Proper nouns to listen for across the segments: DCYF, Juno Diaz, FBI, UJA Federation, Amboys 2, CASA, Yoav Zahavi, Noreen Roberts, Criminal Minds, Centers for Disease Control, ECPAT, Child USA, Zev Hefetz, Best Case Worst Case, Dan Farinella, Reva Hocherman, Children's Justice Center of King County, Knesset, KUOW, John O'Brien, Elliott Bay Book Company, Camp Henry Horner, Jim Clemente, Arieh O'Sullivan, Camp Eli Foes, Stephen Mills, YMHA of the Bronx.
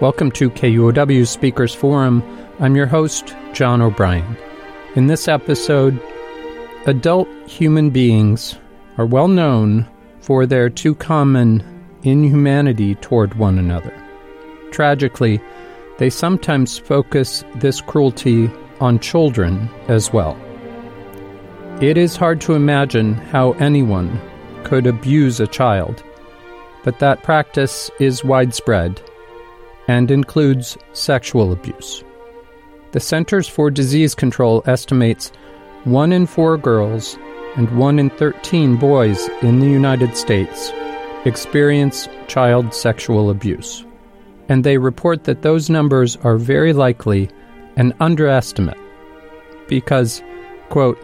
Welcome to KUOW Speakers Forum. I'm your host, John O'Brien. In this episode, adult human beings are well known for their too common inhumanity toward one another. Tragically, they sometimes focus this cruelty on children as well. It is hard to imagine how anyone could abuse a child, but that practice is widespread and includes sexual abuse. The Centers for Disease Control estimates 1 in 4 girls and 1 in 13 boys in the United States experience child sexual abuse, and they report that those numbers are very likely an underestimate because, quote,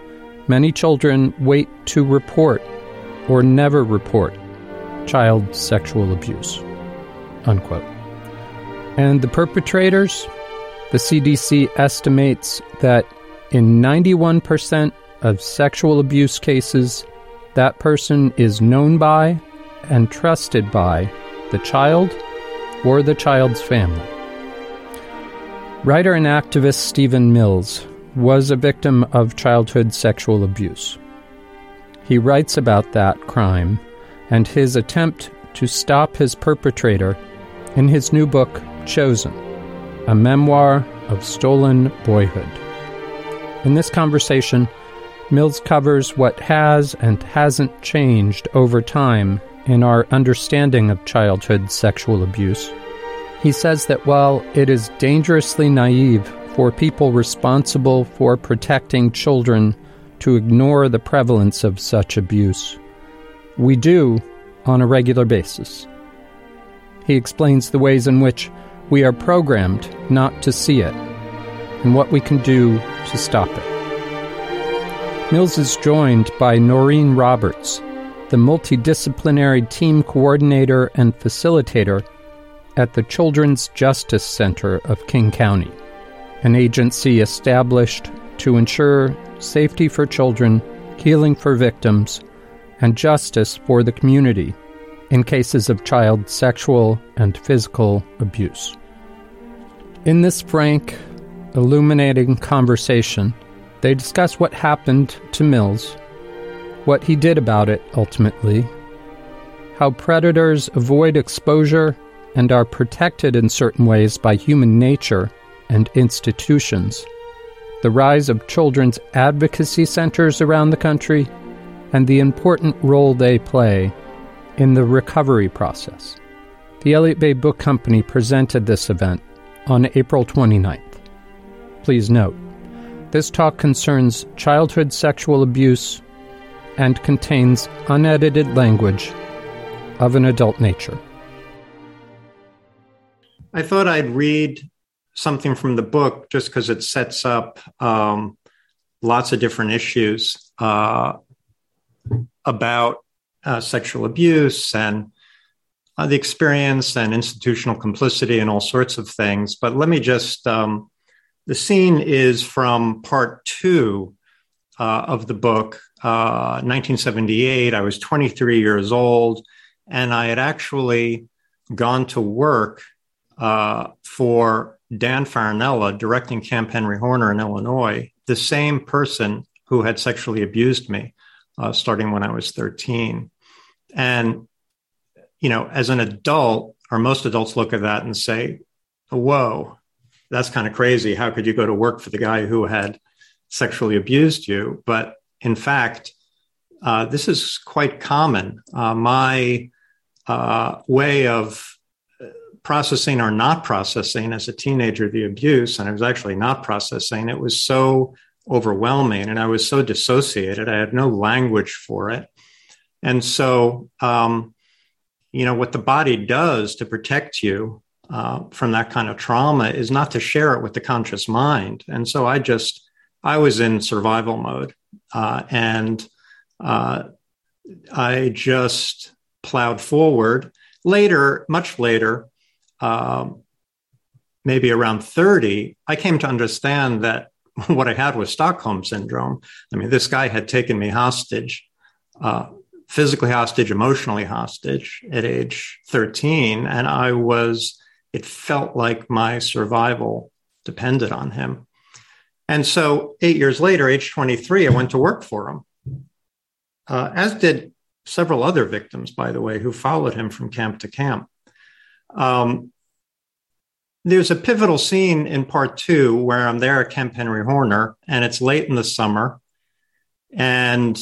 many children wait to report or never report child sexual abuse, unquote. And the perpetrators? The CDC estimates that in 91% of sexual abuse cases, that person is known by and trusted by the child or the child's family. Writer and activist Stephen Mills was a victim of childhood sexual abuse. He writes about that crime and his attempt to stop his perpetrator in his new book, Chosen, a memoir of stolen boyhood. In this conversation, Mills covers what has and hasn't changed over time in our understanding of childhood sexual abuse. He says that while it is dangerously naive for people responsible for protecting children to ignore the prevalence of such abuse, we do on a regular basis. He explains the ways in which we are programmed not to see it, and what we can do to stop it. Mills is joined by Noreen Roberts, the multidisciplinary team coordinator and facilitator at the Children's Justice Center of King County, an agency established to ensure safety for children, healing for victims, and justice for the community in cases of child sexual and physical abuse. In this frank, illuminating conversation, they discuss what happened to Mills, what he did about it ultimately, how predators avoid exposure and are protected in certain ways by human nature and institutions, the rise of children's advocacy centers around the country, and the important role they play in the recovery process. The Elliott Bay Book Company presented this event on April 29th. Please note, this talk concerns childhood sexual abuse and contains unedited language of an adult nature. I thought I'd read something from the book just because it sets up lots of different issues about sexual abuse and the experience and institutional complicity and all sorts of things. But let me just, the scene is from part 2 of the book, 1978. I was 23 years old, and I had actually gone to work for Dan Farinella, directing Camp Henry Horner in Illinois, the same person who had sexually abused me, starting when I was 13. And, you know, as an adult, or most adults look at that and say, whoa, that's kind of crazy. How could you go to work for the guy who had sexually abused you? But in fact, this is quite common. My way of processing or not processing as a teenager the abuse, and I was actually not processing, it was so overwhelming and I was so dissociated. I had no language for it. And so you know, what the body does to protect you from that kind of trauma is not to share it with the conscious mind. And so I was in survival mode and I just plowed forward. Later, much later, maybe around 30, I came to understand that what I had was Stockholm syndrome. I mean, this guy had taken me hostage, physically hostage, emotionally hostage at age 13. And it felt like my survival depended on him. And so 8 years later, age 23, I went to work for him, as did several other victims, by the way, who followed him from camp to camp. There's a pivotal scene in part 2 where I'm there at Camp Henry Horner, and it's late in the summer. And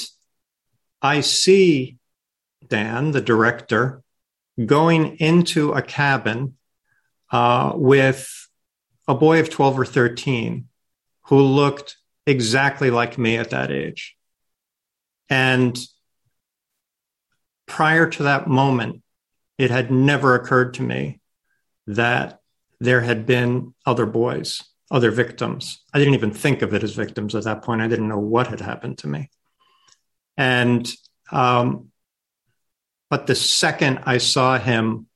I see Dan, the director, going into a cabin with a boy of 12 or 13 who looked exactly like me at that age. And prior to that moment, it had never occurred to me that there had been other boys, other victims. I didn't even think of it as victims at that point. I didn't know what had happened to me. And, but the second I saw him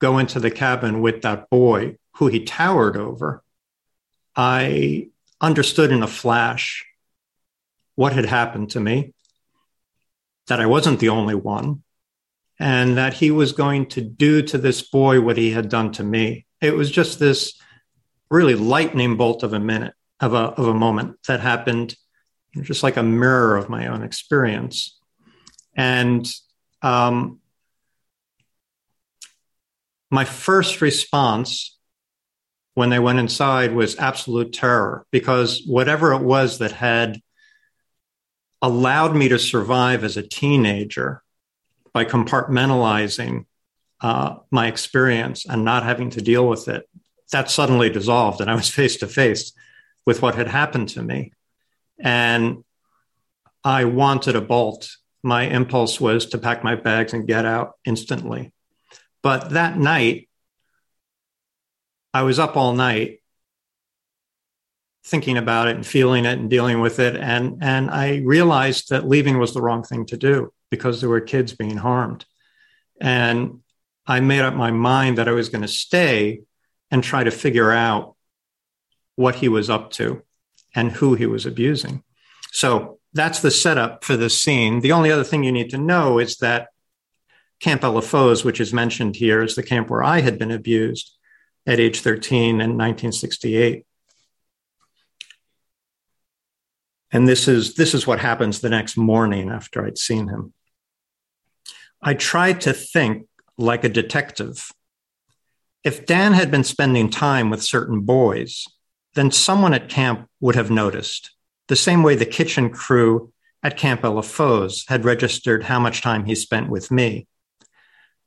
go into the cabin with that boy who he towered over, I understood in a flash what had happened to me, that I wasn't the only one, and that he was going to do to this boy what he had done to me. It was just this really lightning bolt of a moment that happened, just like a mirror of my own experience. And my first response when they went inside was absolute terror, because whatever it was that had allowed me to survive as a teenager by compartmentalizing my experience and not having to deal with it, that suddenly dissolved, and I was face to face with what had happened to me. And I wanted a bolt. My impulse was to pack my bags and get out instantly. But that night, I was up all night thinking about it and feeling it and dealing with it. And I realized that leaving was the wrong thing to do, because there were kids being harmed. And I made up my mind that I was going to stay and try to figure out what he was up to and who he was abusing. So that's the setup for this scene. The only other thing you need to know is that Camp Eli Foes, which is mentioned here, is the camp where I had been abused at age 13 in 1968. And this is what happens the next morning after I'd seen him. I tried to think like a detective. If Dan had been spending time with certain boys, then someone at camp would have noticed, the same way the kitchen crew at Camp Eli Foes had registered how much time he spent with me.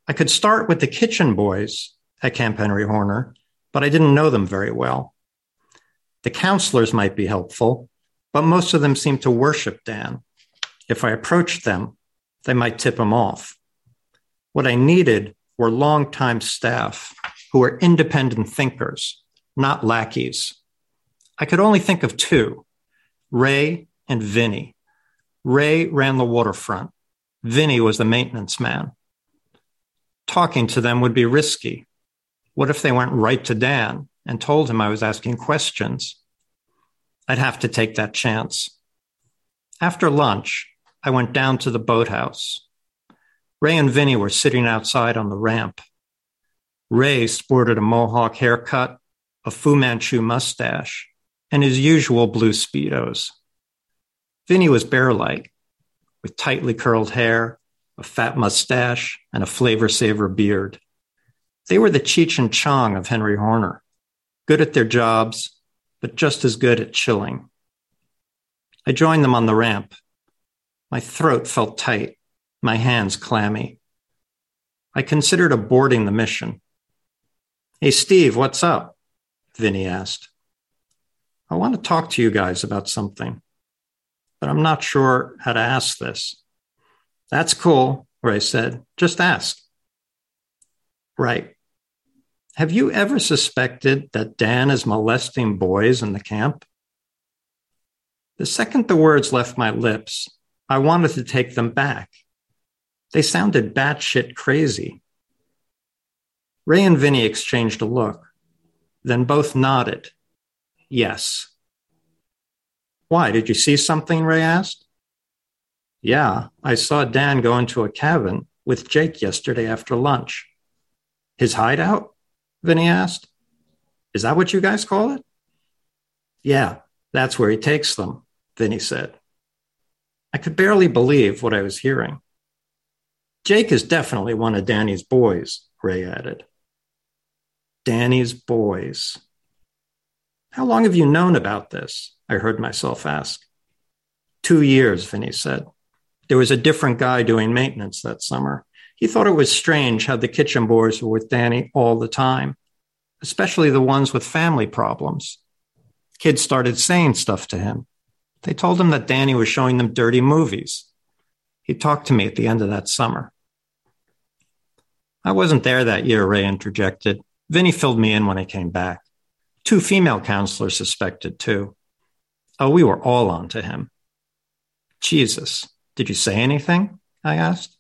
I could start with the kitchen boys at Camp Henry Horner, but I didn't know them very well. The counselors might be helpful, but most of them seemed to worship Dan. If I approached them, they might tip him off. What I needed were longtime staff who were independent thinkers, not lackeys. I could only think of two, Ray and Vinny. Ray ran the waterfront. Vinny was the maintenance man. Talking to them would be risky. What if they went right to Dan and told him I was asking questions? I'd have to take that chance. After lunch, I went down to the boathouse. Ray and Vinny were sitting outside on the ramp. Ray sported a mohawk haircut, a Fu Manchu mustache, and his usual blue Speedos. Vinny was bear-like, with tightly curled hair, a fat mustache, and a flavor-saver beard. They were the Cheech and Chong of Henry Horner, good at their jobs, but just as good at chilling. I joined them on the ramp. My throat felt tight, my hands clammy. I considered aborting the mission. "Hey, Steve, what's up?" Vinny asked. "I want to talk to you guys about something, but I'm not sure how to ask this." "That's cool," Ray said. "Just ask." Right. Have you ever suspected that Dan is molesting boys in the camp? The second the words left my lips, I wanted to take them back. They sounded batshit crazy. Ray and Vinny exchanged a look. Then both nodded. Yes. Why, did you see something? Ray asked. Yeah, I saw Dan go into a cabin with Jake yesterday after lunch. His hideout? Vinny asked. Is that what you guys call it? Yeah, that's where he takes them, Vinny said. I could barely believe what I was hearing. Jake is definitely one of Danny's boys, Ray added. Danny's boys. How long have you known about this? I heard myself ask. 2 years, Vinny said. There was a different guy doing maintenance that summer. He thought it was strange how the kitchen boys were with Danny all the time, especially the ones with family problems. Kids started saying stuff to him. They told him that Danny was showing them dirty movies. He talked to me at the end of that summer. I wasn't there that year, Ray interjected. Vinny filled me in when I came back. 2 female counselors suspected, too. Oh, we were all on to him. Jesus, did you say anything? I asked.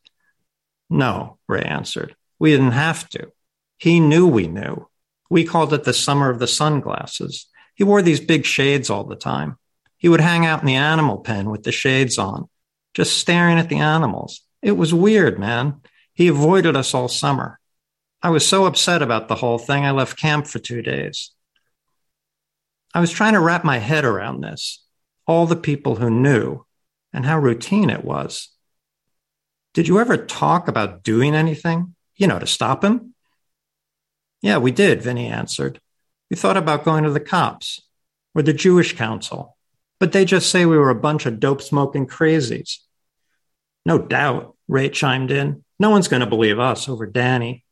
No, Ray answered. We didn't have to. He knew we knew. We called it the summer of the sunglasses. He wore these big shades all the time. He would hang out in the animal pen with the shades on, just staring at the animals. It was weird, man. He avoided us all summer. I was so upset about the whole thing, I left camp for 2 days. I was trying to wrap my head around this, all the people who knew, and how routine it was. Did you ever talk about doing anything, to stop him? Yeah, we did, Vinny answered. We thought about going to the cops or the Jewish council, but they just say we were a bunch of dope-smoking crazies. No doubt, Ray chimed in. No one's going to believe us over Danny.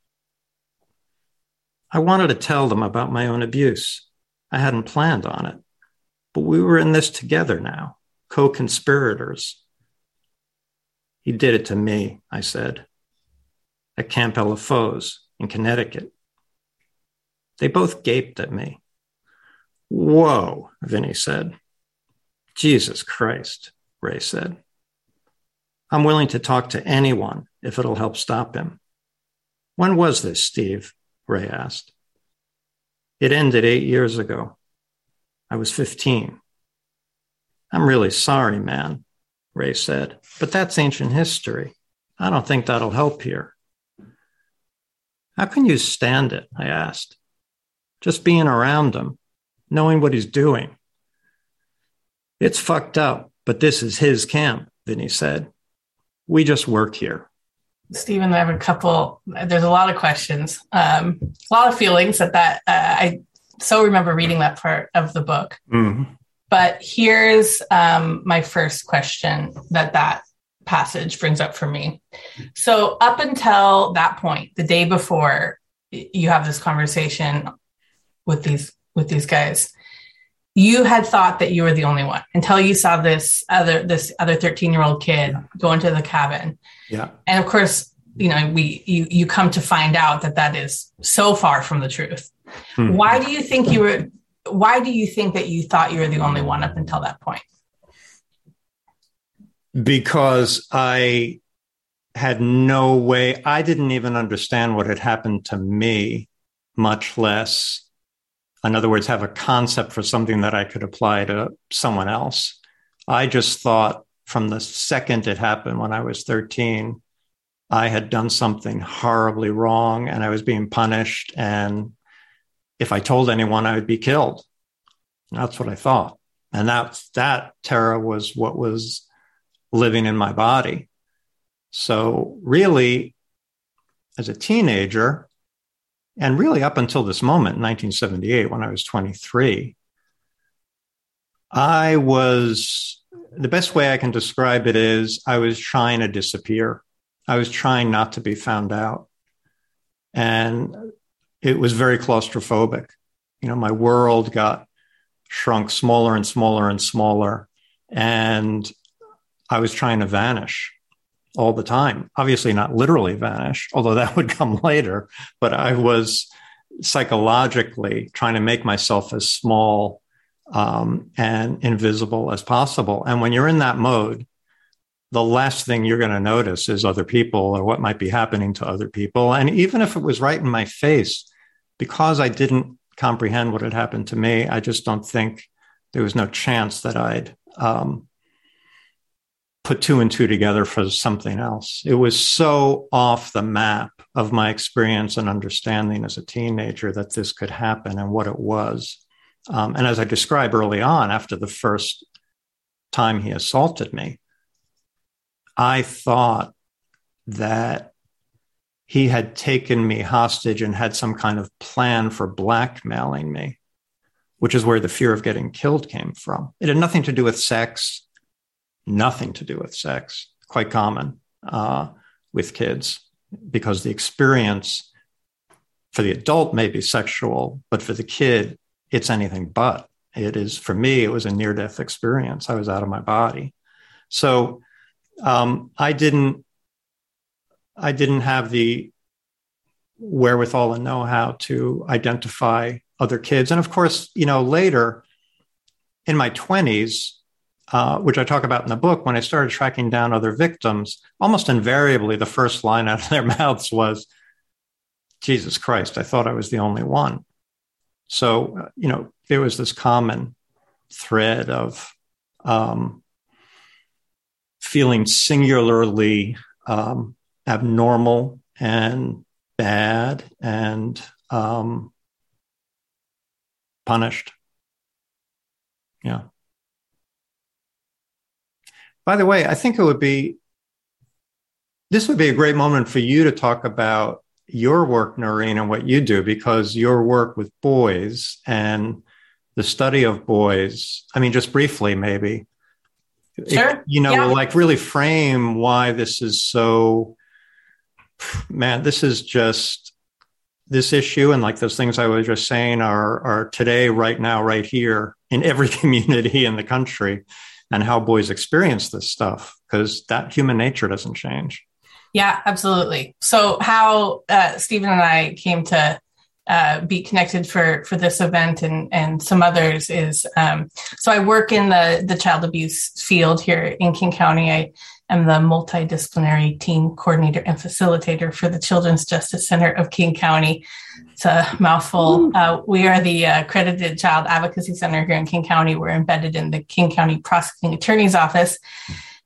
I wanted to tell them about my own abuse. I hadn't planned on it, but we were in this together now, co-conspirators. He did it to me, I said, at Camp Eli Foes in Connecticut. They both gaped at me. Whoa, Vinny said. Jesus Christ, Ray said. I'm willing to talk to anyone if it'll help stop him. When was this, Steve? Ray asked. It ended 8 years ago. I was 15. I'm really sorry, man, Ray said, but that's ancient history. I don't think that'll help here. How can you stand it? I asked. Just being around him, knowing what he's doing. It's fucked up, but this is his camp, Vinny said. We just work here. Stephen, I have there's a lot of questions, a lot of feelings at that. I so remember reading that part of the book. Mm-hmm. But here's my first question that passage brings up for me. So up until that point, the day before you have this conversation with these guys, you had thought that you were the only one until you saw this other 13-year-old kid go into the cabin. Yeah. And of course, you come to find out that is so far from the truth. Mm-hmm. Why do you think that you thought you were the only one up until that point? Because I had no way. I didn't even understand what had happened to me, much less, in other words, have a concept for something that I could apply to someone else. I just thought from the second it happened when I was 13, I had done something horribly wrong and I was being punished. And if I told anyone, I would be killed. That's what I thought. And that terror was what was living in my body. So really, as a teenager, and really up until this moment, 1978, when I was 23, the best way I can describe it is I was trying to disappear. I was trying not to be found out. And it was very claustrophobic. My world got shrunk smaller and smaller and smaller, and I was trying to vanish. all the time. Obviously not literally vanish, although that would come later, but I was psychologically trying to make myself as small and invisible as possible. And when you're in that mode, the last thing you're going to notice is other people or what might be happening to other people. And even if it was right in my face, because I didn't comprehend what had happened to me, I just don't think there was no chance that I'd put two and two together for something else. It was so off the map of my experience and understanding as a teenager that this could happen and what it was. And as I describe early on, after the first time he assaulted me, I thought that he had taken me hostage and had some kind of plan for blackmailing me, which is where the fear of getting killed came from. It had nothing to do with sex, quite common with kids, because the experience for the adult may be sexual, but for the kid, it's anything but. It is, for me, it was a near-death experience. I was out of my body. So I didn't have the wherewithal and know-how to identify other kids. And of course, you know, later in my 20s, which I talk about in the book, when I started tracking down other victims, almost invariably, the first line out of their mouths was, "Jesus Christ, I thought I was the only one." So, you know, there was this common thread of feeling singularly abnormal and bad and punished. Yeah. By the way, I think this would be a great moment for you to talk about your work, Noreen, and what you do, because your work with boys and the study of boys, I mean, just briefly, maybe, sure. It, you know, yeah. Like really frame why this is so, man, this is just this issue. And like those things I was just saying are today, right now, right here in every community in the country, and how boys experience this stuff, because that human nature doesn't change. Yeah, absolutely. So how Stephen and I came to be connected for this event and some others is, so I work in the child abuse field here in King County. I am the multidisciplinary team coordinator and facilitator for the Children's Justice Center of King County. It's a mouthful. We are the accredited child advocacy center here in King County. We're embedded in the King County Prosecuting Attorney's Office.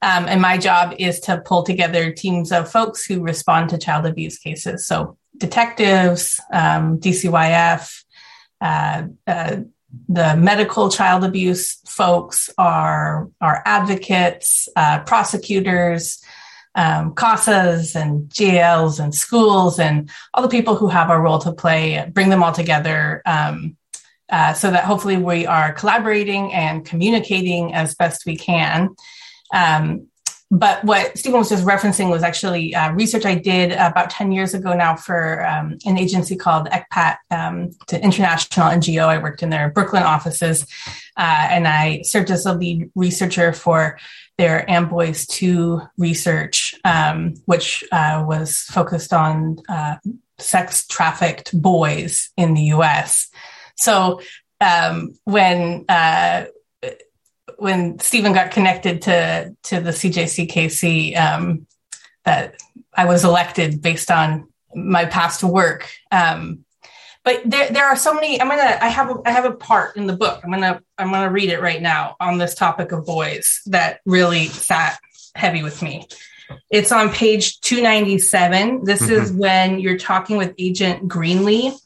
And my job is to pull together teams of folks who respond to child abuse cases. So detectives, DCYF, the medical child abuse folks, our advocates, prosecutors, CASAs and jails and schools and all the people who have a role to play, bring them all together so that hopefully we are collaborating and communicating as best we can. But what Stephen was just referencing was actually research I did about 10 years ago now for an agency called ECPAT, it's an international NGO. I worked in their Brooklyn offices, and I served as a lead researcher for their Amboys 2 research, which was focused on sex trafficked boys in the U.S. So when Stephen got connected to the CJCKC, that I was elected based on my past work. But there are so many, I have a part in the book. I'm going to read it right now on this topic of boys that really sat heavy with me. It's on page 297. This is when you're talking with Agent Greenlee.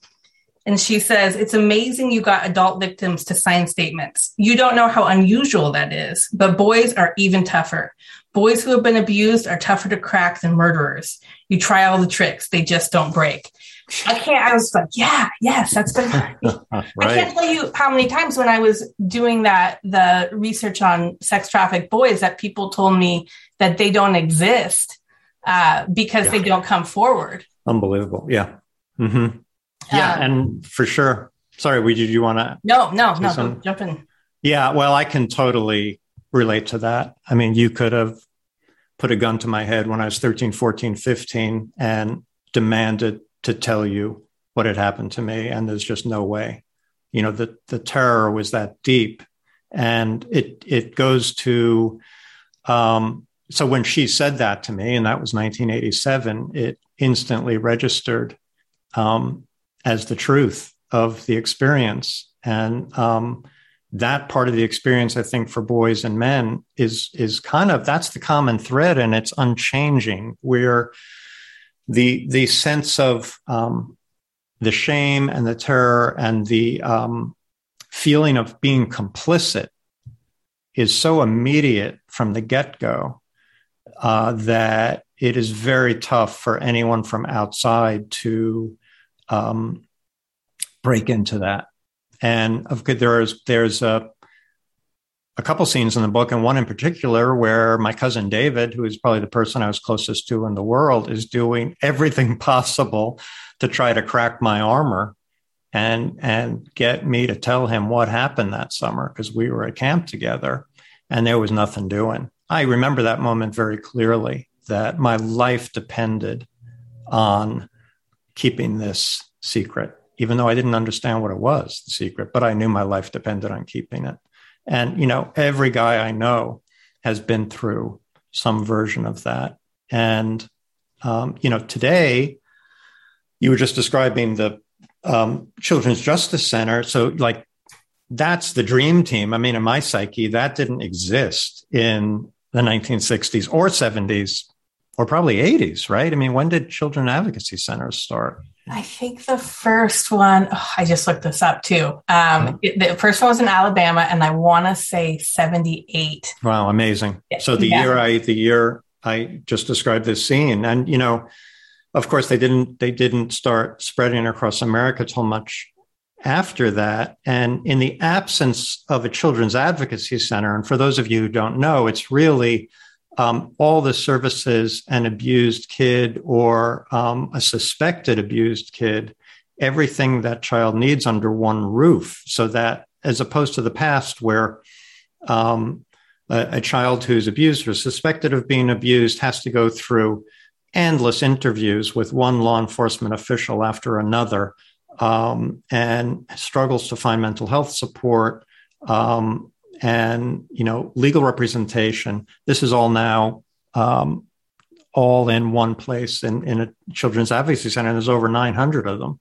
And she says, "It's amazing you got adult victims to sign statements. You don't know how unusual that is, but boys are even tougher. Boys who have been abused are tougher to crack than murderers. You try all the tricks. They just don't break." I was like, yeah, yes, that's been right. I can't tell you how many times when I was doing that, the research on sex trafficked boys, that people told me that they don't exist because they don't come forward. Unbelievable. Yeah. Mm-hmm. Yeah, and for sure. Sorry, did you want to? No, jump in. Yeah, well, I can totally relate to that. I mean, you could have put a gun to my head when I was 13, 14, 15 and demanded to tell you what had happened to me. And there's just no way, you know, the terror was that deep. And it goes to, so when she said that to me, and that was 1987, it instantly registered as the truth of the experience. And that part of the experience, I think, for boys and men is kind of, that's the common thread, and it's unchanging, where the sense of the shame and the terror and the feeling of being complicit is so immediate from the get-go that it is very tough for anyone from outside to break into that. And there's a couple scenes in the book, and one in particular where my cousin David, who is probably the person I was closest to in the world, is doing everything possible to try to crack my armor and get me to tell him what happened that summer, because we were at camp together and there was nothing doing. I remember that moment very clearly, that my life depended on keeping this secret, even though I didn't understand what it was, the secret, but I knew my life depended on keeping it. And, you know, every guy I know has been through some version of that. And, you know, today you were just describing the Children's Justice Center. So like, that's the dream team. I mean, in my psyche, that didn't exist in the 1960s or 70s or probably 80s, right? I mean, when did children advocacy centers start? I think the first one, I just looked this up too. The first one was in Alabama, and I want to say 78. Wow. Amazing. So the year I just described this scene, and, you know, of course they didn't start spreading across America till much after that. And in the absence of a children's advocacy center, and for those of you who don't know, it's really all the services an abused kid or a suspected abused kid, everything that child needs under one roof. So that, as opposed to the past where a child who's abused or suspected of being abused has to go through endless interviews with one law enforcement official after another, and struggles to find mental health support, and, you know, legal representation. This is all now all in one place in a children's advocacy center. And there's over 900 of them.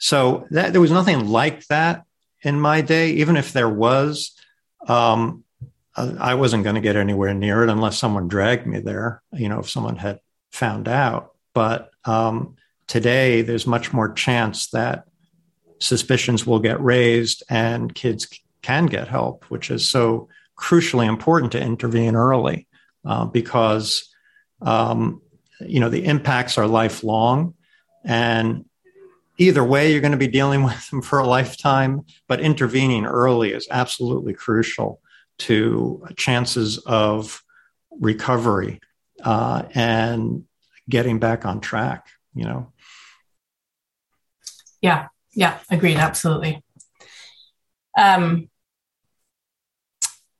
So there was nothing like that in my day. Even if there was, I wasn't going to get anywhere near it unless someone dragged me there, you know, if someone had found out. But today there's much more chance that suspicions will get raised and kids can get help, which is so crucially important to intervene early, because, you know, the impacts are lifelong, and either way, you're going to be dealing with them for a lifetime, but intervening early is absolutely crucial to chances of recovery, and getting back on track, you know? Yeah. Agreed. Absolutely.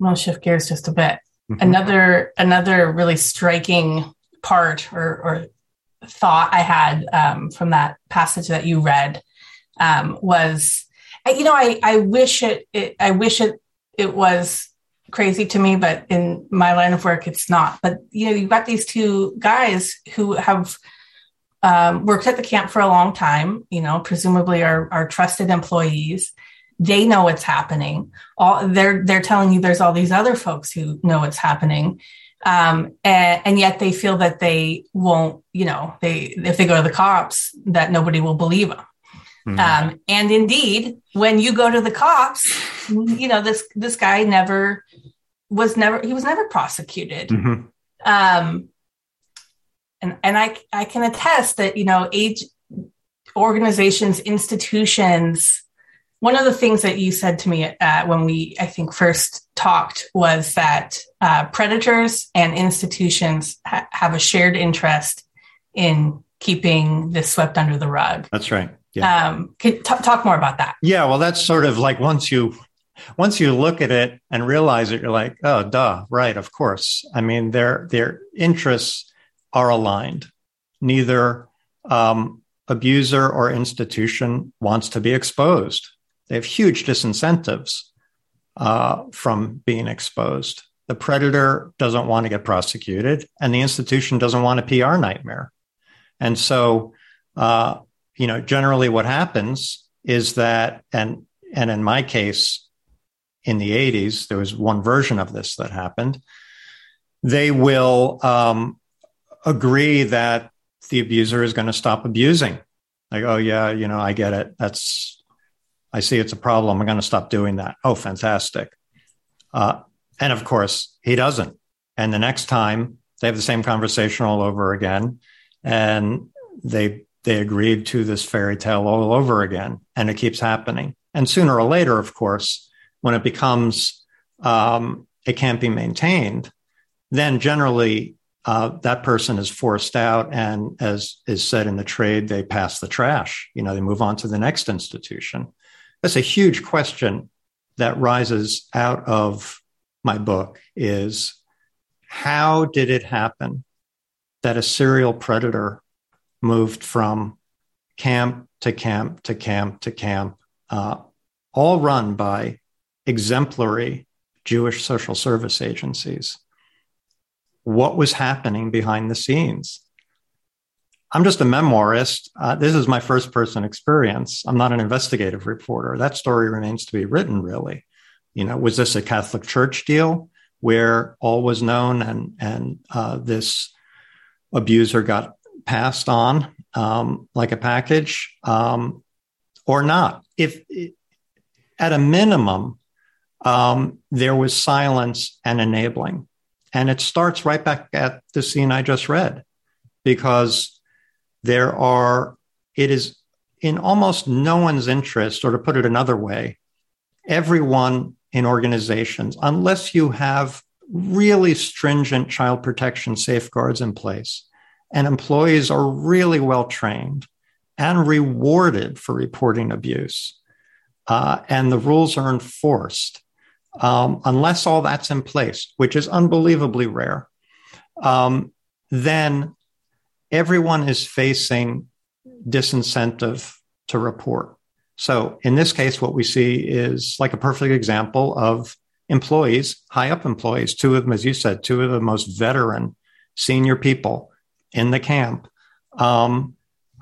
I'll shift gears just a bit. Mm-hmm. Another really striking part or thought I had from that passage that you read was, you know, I wish it was crazy to me, but in my line of work, it's not. But, you know, you've got these two guys who have worked at the camp for a long time, you know, presumably are trusted employees. They know what's happening. They're telling you there's all these other folks who know what's happening. And yet they feel that they won't, you know, if they go to the cops, that nobody will believe them. Mm-hmm. And indeed, when you go to the cops, you know, this guy was never prosecuted. Mm-hmm. And I can attest that, you know, organizations, institutions, one of the things that you said to me when we, I think, first talked was that predators and institutions have a shared interest in keeping this swept under the rug. That's right. Yeah. Could talk more about that. Yeah, well, that's sort of like, once you Once you look at it and realize it, you're like, oh, duh, right, of course. I mean, their interests are aligned. Neither abuser or institution wants to be exposed. They have huge disincentives from being exposed. The predator doesn't want to get prosecuted, and the institution doesn't want a PR nightmare. And so, generally what happens is that, and in my case, in the 80s, there was one version of this that happened. They will agree that the abuser is going to stop abusing. Like, oh, yeah, I get it. I see it's a problem. I'm going to stop doing that. Oh, fantastic. And of course, he doesn't. And the next time they have the same conversation all over again. And they agreed to this fairy tale all over again. And it keeps happening. And sooner or later, of course, when it becomes, it can't be maintained, then generally that person is forced out. And as is said in the trade, they pass the trash. They move on to the next institution. That's a huge question that rises out of my book is, how did it happen that a serial predator moved from camp to camp to camp to camp, all run by exemplary Jewish social service agencies? What was happening behind the scenes? I'm just a memoirist. This is my first person experience. I'm not an investigative reporter. That story remains to be written, really. Was this a Catholic Church deal where all was known and this abuser got passed on like a package or not? If at a minimum, there was silence and enabling. And it starts right back at the scene I just read, because it is in almost no one's interest, or to put it another way, everyone in organizations, unless you have really stringent child protection safeguards in place, and employees are really well trained and rewarded for reporting abuse, and the rules are enforced, unless all that's in place, which is unbelievably rare, then everyone is facing disincentive to report. So in this case, what we see is like a perfect example of employees, high up employees, two of them, as you said, two of the most veteran senior people in the camp,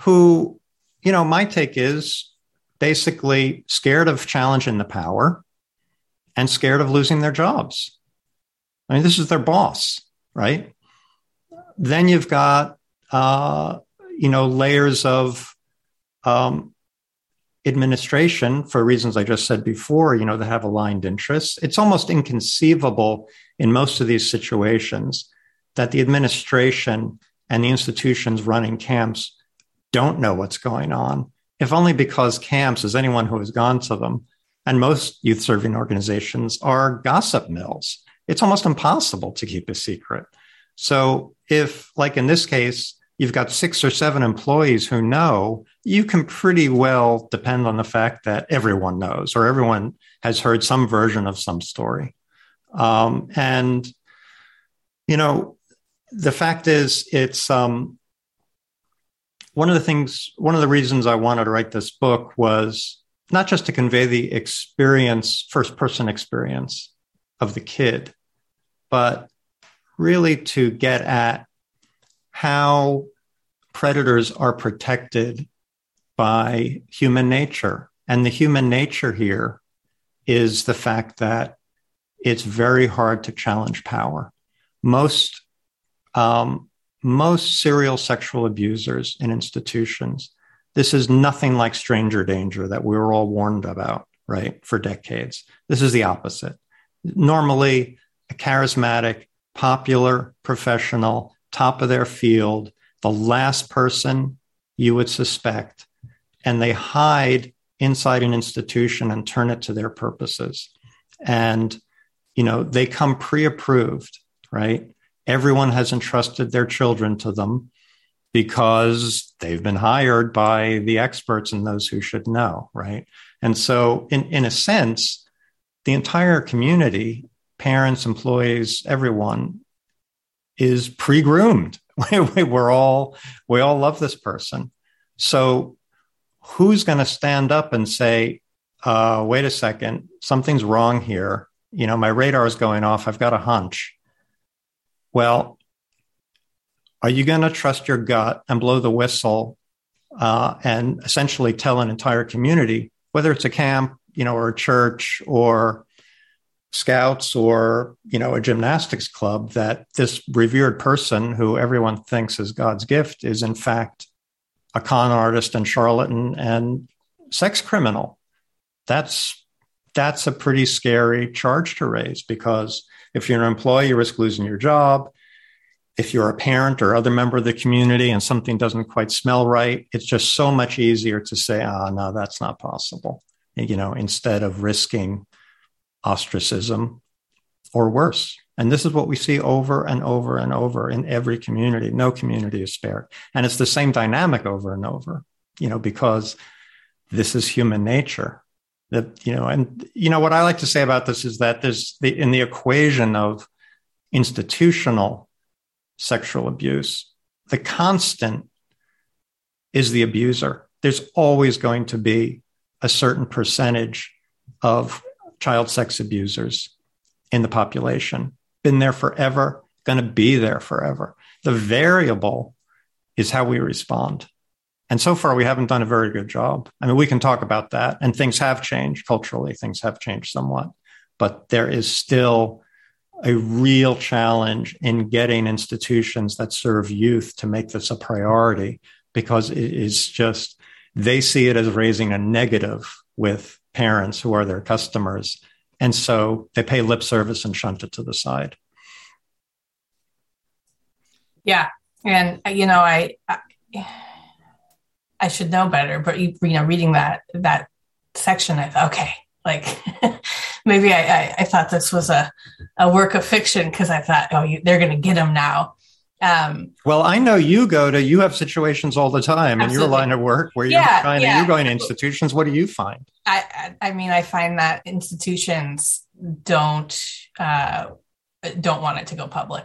who, my take is basically scared of challenging the power and scared of losing their jobs. I mean, this is their boss, right? Then you've got layers of administration, for reasons I just said before, that have aligned interests. It's almost inconceivable in most of these situations that the administration and the institutions running camps don't know what's going on, if only because camps, as anyone who has gone to them, and most youth serving organizations, are gossip mills. It's almost impossible to keep a secret. So if, like in this case, you've got 6 or 7 employees who know, you can pretty well depend on the fact that everyone knows, or everyone has heard some version of some story. The fact is, it's one of the reasons I wanted to write this book was not just to convey the experience, first person experience of the kid, but really to get at how predators are protected by human nature. And the human nature here is the fact that it's very hard to challenge power. Most serial sexual abusers in institutions, this is nothing like stranger danger that we were all warned about, right, for decades. This is the opposite. Normally, a charismatic, popular, professional, top of their field, the last person you would suspect, and they hide inside an institution and turn it to their purposes. And, they come pre-approved, right? Everyone has entrusted their children to them because they've been hired by the experts and those who should know, right? And so in a sense, the entire community, parents, employees, everyone, is pre-groomed. We all love this person. So who's going to stand up and say, wait a second, something's wrong here. You know, my radar is going off. I've got a hunch. Well, are you going to trust your gut and blow the whistle and essentially tell an entire community, whether it's a camp, you know, or a church or scouts or, you know, a gymnastics club, that this revered person who everyone thinks is God's gift is in fact a con artist and charlatan and sex criminal? That's a pretty scary charge to raise, because if you're an employee, you risk losing your job. If you're a parent or other member of the community and something doesn't quite smell right, it's just so much easier to say, no, that's not possible, you know, instead of risking ostracism or worse. And this is what we see over and over and over in every community. No community is spared. And it's the same dynamic over and over, you know, because this is human nature. That, you know, and, you know, what I like to say about this is that there's in the equation of institutional sexual abuse, the constant is the abuser. There's always going to be a certain percentage of child sex abusers in the population. Been there forever, going to be there forever. The variable is how we respond. And so far, we haven't done a very good job. I mean, we can talk about that. And things have changed culturally. Things have changed somewhat. But there is still a real challenge in getting institutions that serve youth to make this a priority, because it is just, they see it as raising a negative with parents who are their customers. And so they pay lip service and shunt it to the side. Yeah. And, you know, I should know better, but you know, reading that section, I thought, okay, like maybe I thought this was a work of fiction, because I thought, they're going to get him now. Well, I know you have situations all the time absolutely. In your line of work where you're trying and you're going to institutions. What do you find? I find that institutions don't want it to go public.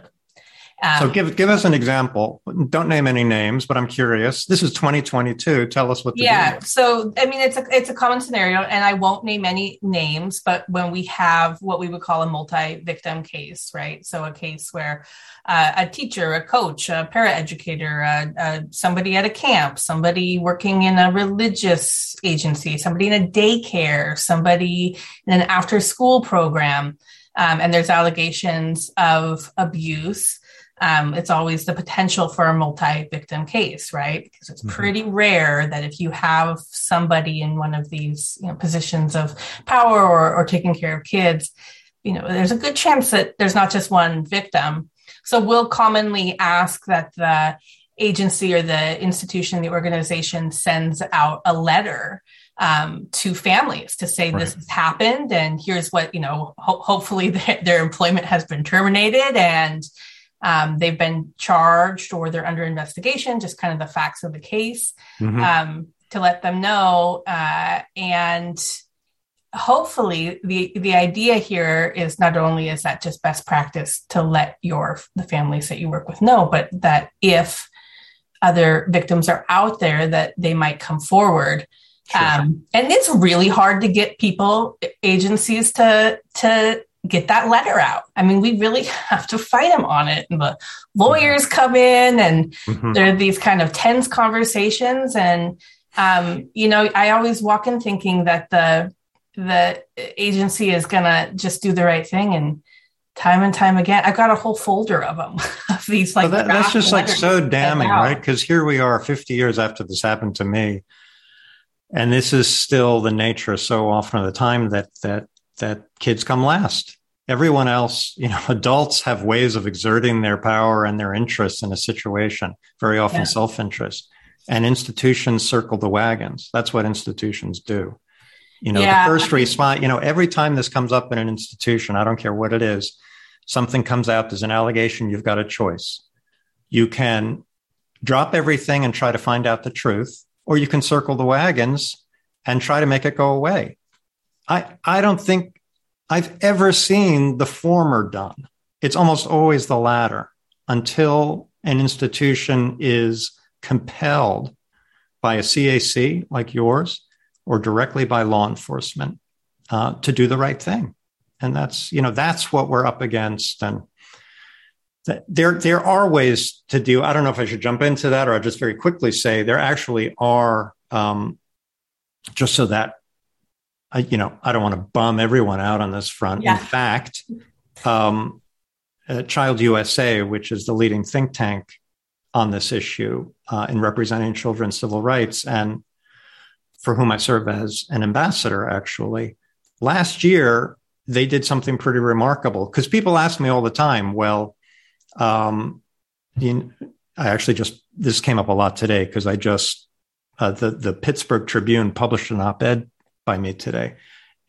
So give us an example. Don't name any names, but I'm curious. This is 2022. Tell us what. Yeah. So, I mean, it's a common scenario, and I won't name any names, but when we have what we would call a multi-victim case, right? So a case where a teacher, a coach, a paraeducator, somebody at a camp, somebody working in a religious agency, somebody in a daycare, somebody in an after-school program, and there's allegations of abuse. It's always the potential for a multi-victim case, right? Because it's pretty rare that if you have somebody in one of these, you know, positions of power or taking care of kids, you know, there's a good chance that there's not just one victim. So we'll commonly ask that the agency or the institution, the organization sends out a letter to families to say, this has happened, and here's what, you know, hopefully their employment has been terminated, and they've been charged or they're under investigation, just kind of the facts of the case, to let them know. And hopefully the idea here is not only is that just best practice to let the families that you work with know, but that if other victims are out there, that they might come forward. Sure. And it's really hard to get agencies to get that letter out. I mean, we really have to fight them on it. And the lawyers come in, and there are these kind of tense conversations. And, you know, I always walk in thinking that the agency is going to just do the right thing. And time again, I've got a whole folder of them. Of these, like, that's just like so damning, right? Because here we are 50 years after this happened to me. And this is still the nature so often of the time that kids come last. Everyone else, you know, adults have ways of exerting their power and their interests in a situation, very often self-interest. And institutions circle the wagons. That's what institutions do. You know, the first response, you know, every time this comes up in an institution, I don't care what it is, something comes out, there's an allegation, you've got a choice. You can drop everything and try to find out the truth, or you can circle the wagons and try to make it go away. I don't think I've ever seen the former done. It's almost always the latter until an institution is compelled by a CAC like yours or directly by law enforcement to do the right thing. And that's what we're up against. And there are ways to deal. I don't know if I should jump into that, or I just very quickly say there actually are, just so that, I don't want to bum everyone out on this front. Yeah. In fact, Child USA, which is the leading think tank on this issue in representing children's civil rights, and for whom I serve as an ambassador, actually, last year, they did something pretty remarkable because people ask me all the time, well, this came up a lot today because I just, the Pittsburgh Tribune published an op-ed by me today.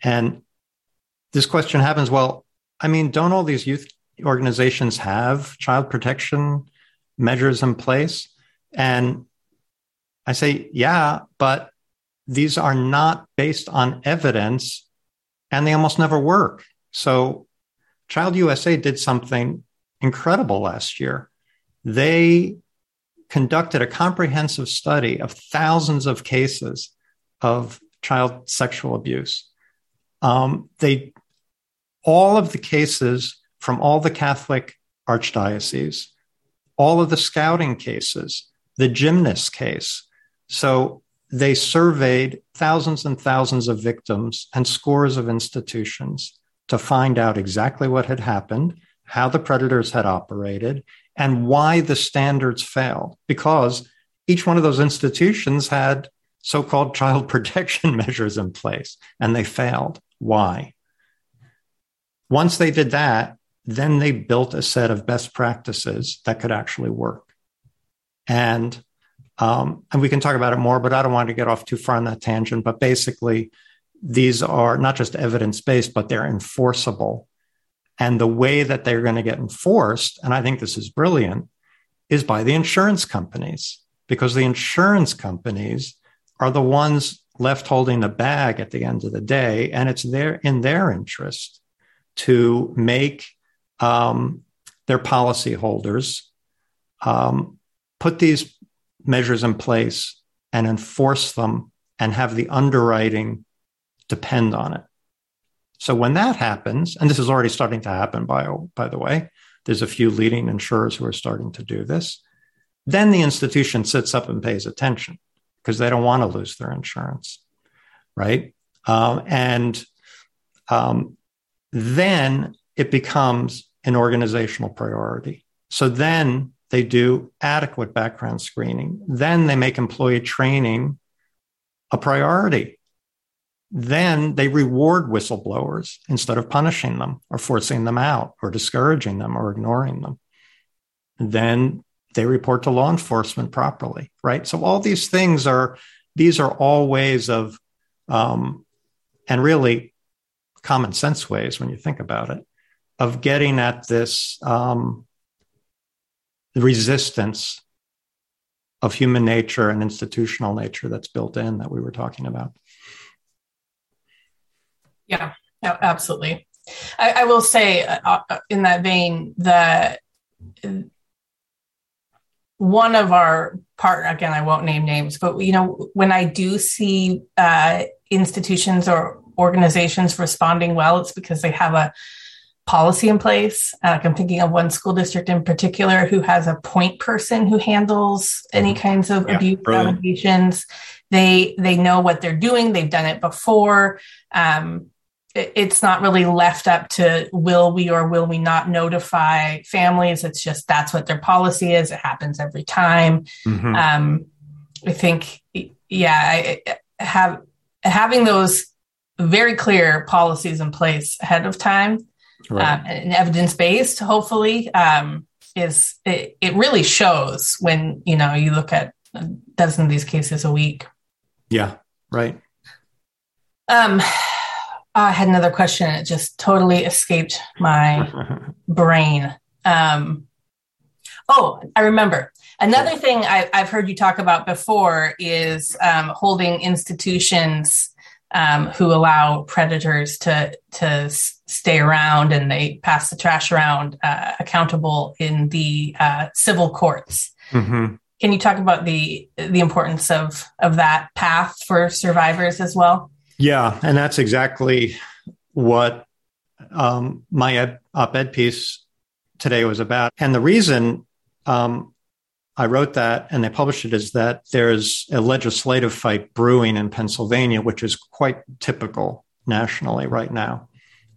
And this question happens, well, I mean, don't all these youth organizations have child protection measures in place? And I say, yeah, but these are not based on evidence and they almost never work. So Child USA did something incredible last year. They conducted a comprehensive study of thousands of cases of child sexual abuse. All of the cases from all the Catholic archdioceses, all of the scouting cases, the gymnast case. So they surveyed thousands and thousands of victims and scores of institutions to find out exactly what had happened, how the predators had operated, and why the standards failed, because each one of those institutions had so-called child protection measures in place, and they failed. Why? Once they did that, then they built a set of best practices that could actually work. And we can talk about it more, but I don't want to get off too far on that tangent. But basically, these are not just evidence-based, but they're enforceable. And the way that they're going to get enforced, and I think this is brilliant, is by the insurance companies, because the insurance companies are the ones left holding the bag at the end of the day. And it's in their interest to make their policyholders put these measures in place and enforce them and have the underwriting depend on it. So when that happens, and this is already starting to happen, by the way, there's a few leading insurers who are starting to do this, then the institution sits up and pays attention because they don't want to lose their insurance, right? Then it becomes an organizational priority. So then they do adequate background screening. Then they make employee training a priority. Then they reward whistleblowers instead of punishing them or forcing them out or discouraging them or ignoring them. Then they report to law enforcement properly, right? So all these things are all ways of, and really common sense ways when you think about it, of getting at this resistance of human nature and institutional nature that's built in that we were talking about. Yeah, absolutely. I will say in that vein that one of our partners, again, I won't name names, but, when I do see institutions or organizations responding well, it's because they have a policy in place. Like I'm thinking of one school district in particular who has a point person who handles any kinds of abuse allegations. They know what they're doing. They've done it before. It's not really left up to will we or will we not notify families. It's just that's what their policy is. It happens every time. Mm-hmm. I think, having those very clear policies in place ahead of time, right, and evidence-based, hopefully, it really shows when, you look at a dozen of these cases a week. Yeah, right. I had another question. It just totally escaped my brain. I remember. Another thing I've heard you talk about before is holding institutions who allow predators to stay around, and they pass the trash around, accountable in the civil courts. Mm-hmm. Can you talk about the importance of that path for survivors as well? Yeah, and that's exactly what my op-ed piece today was about. And the reason I wrote that and they published it is that there's a legislative fight brewing in Pennsylvania, which is quite typical nationally right now.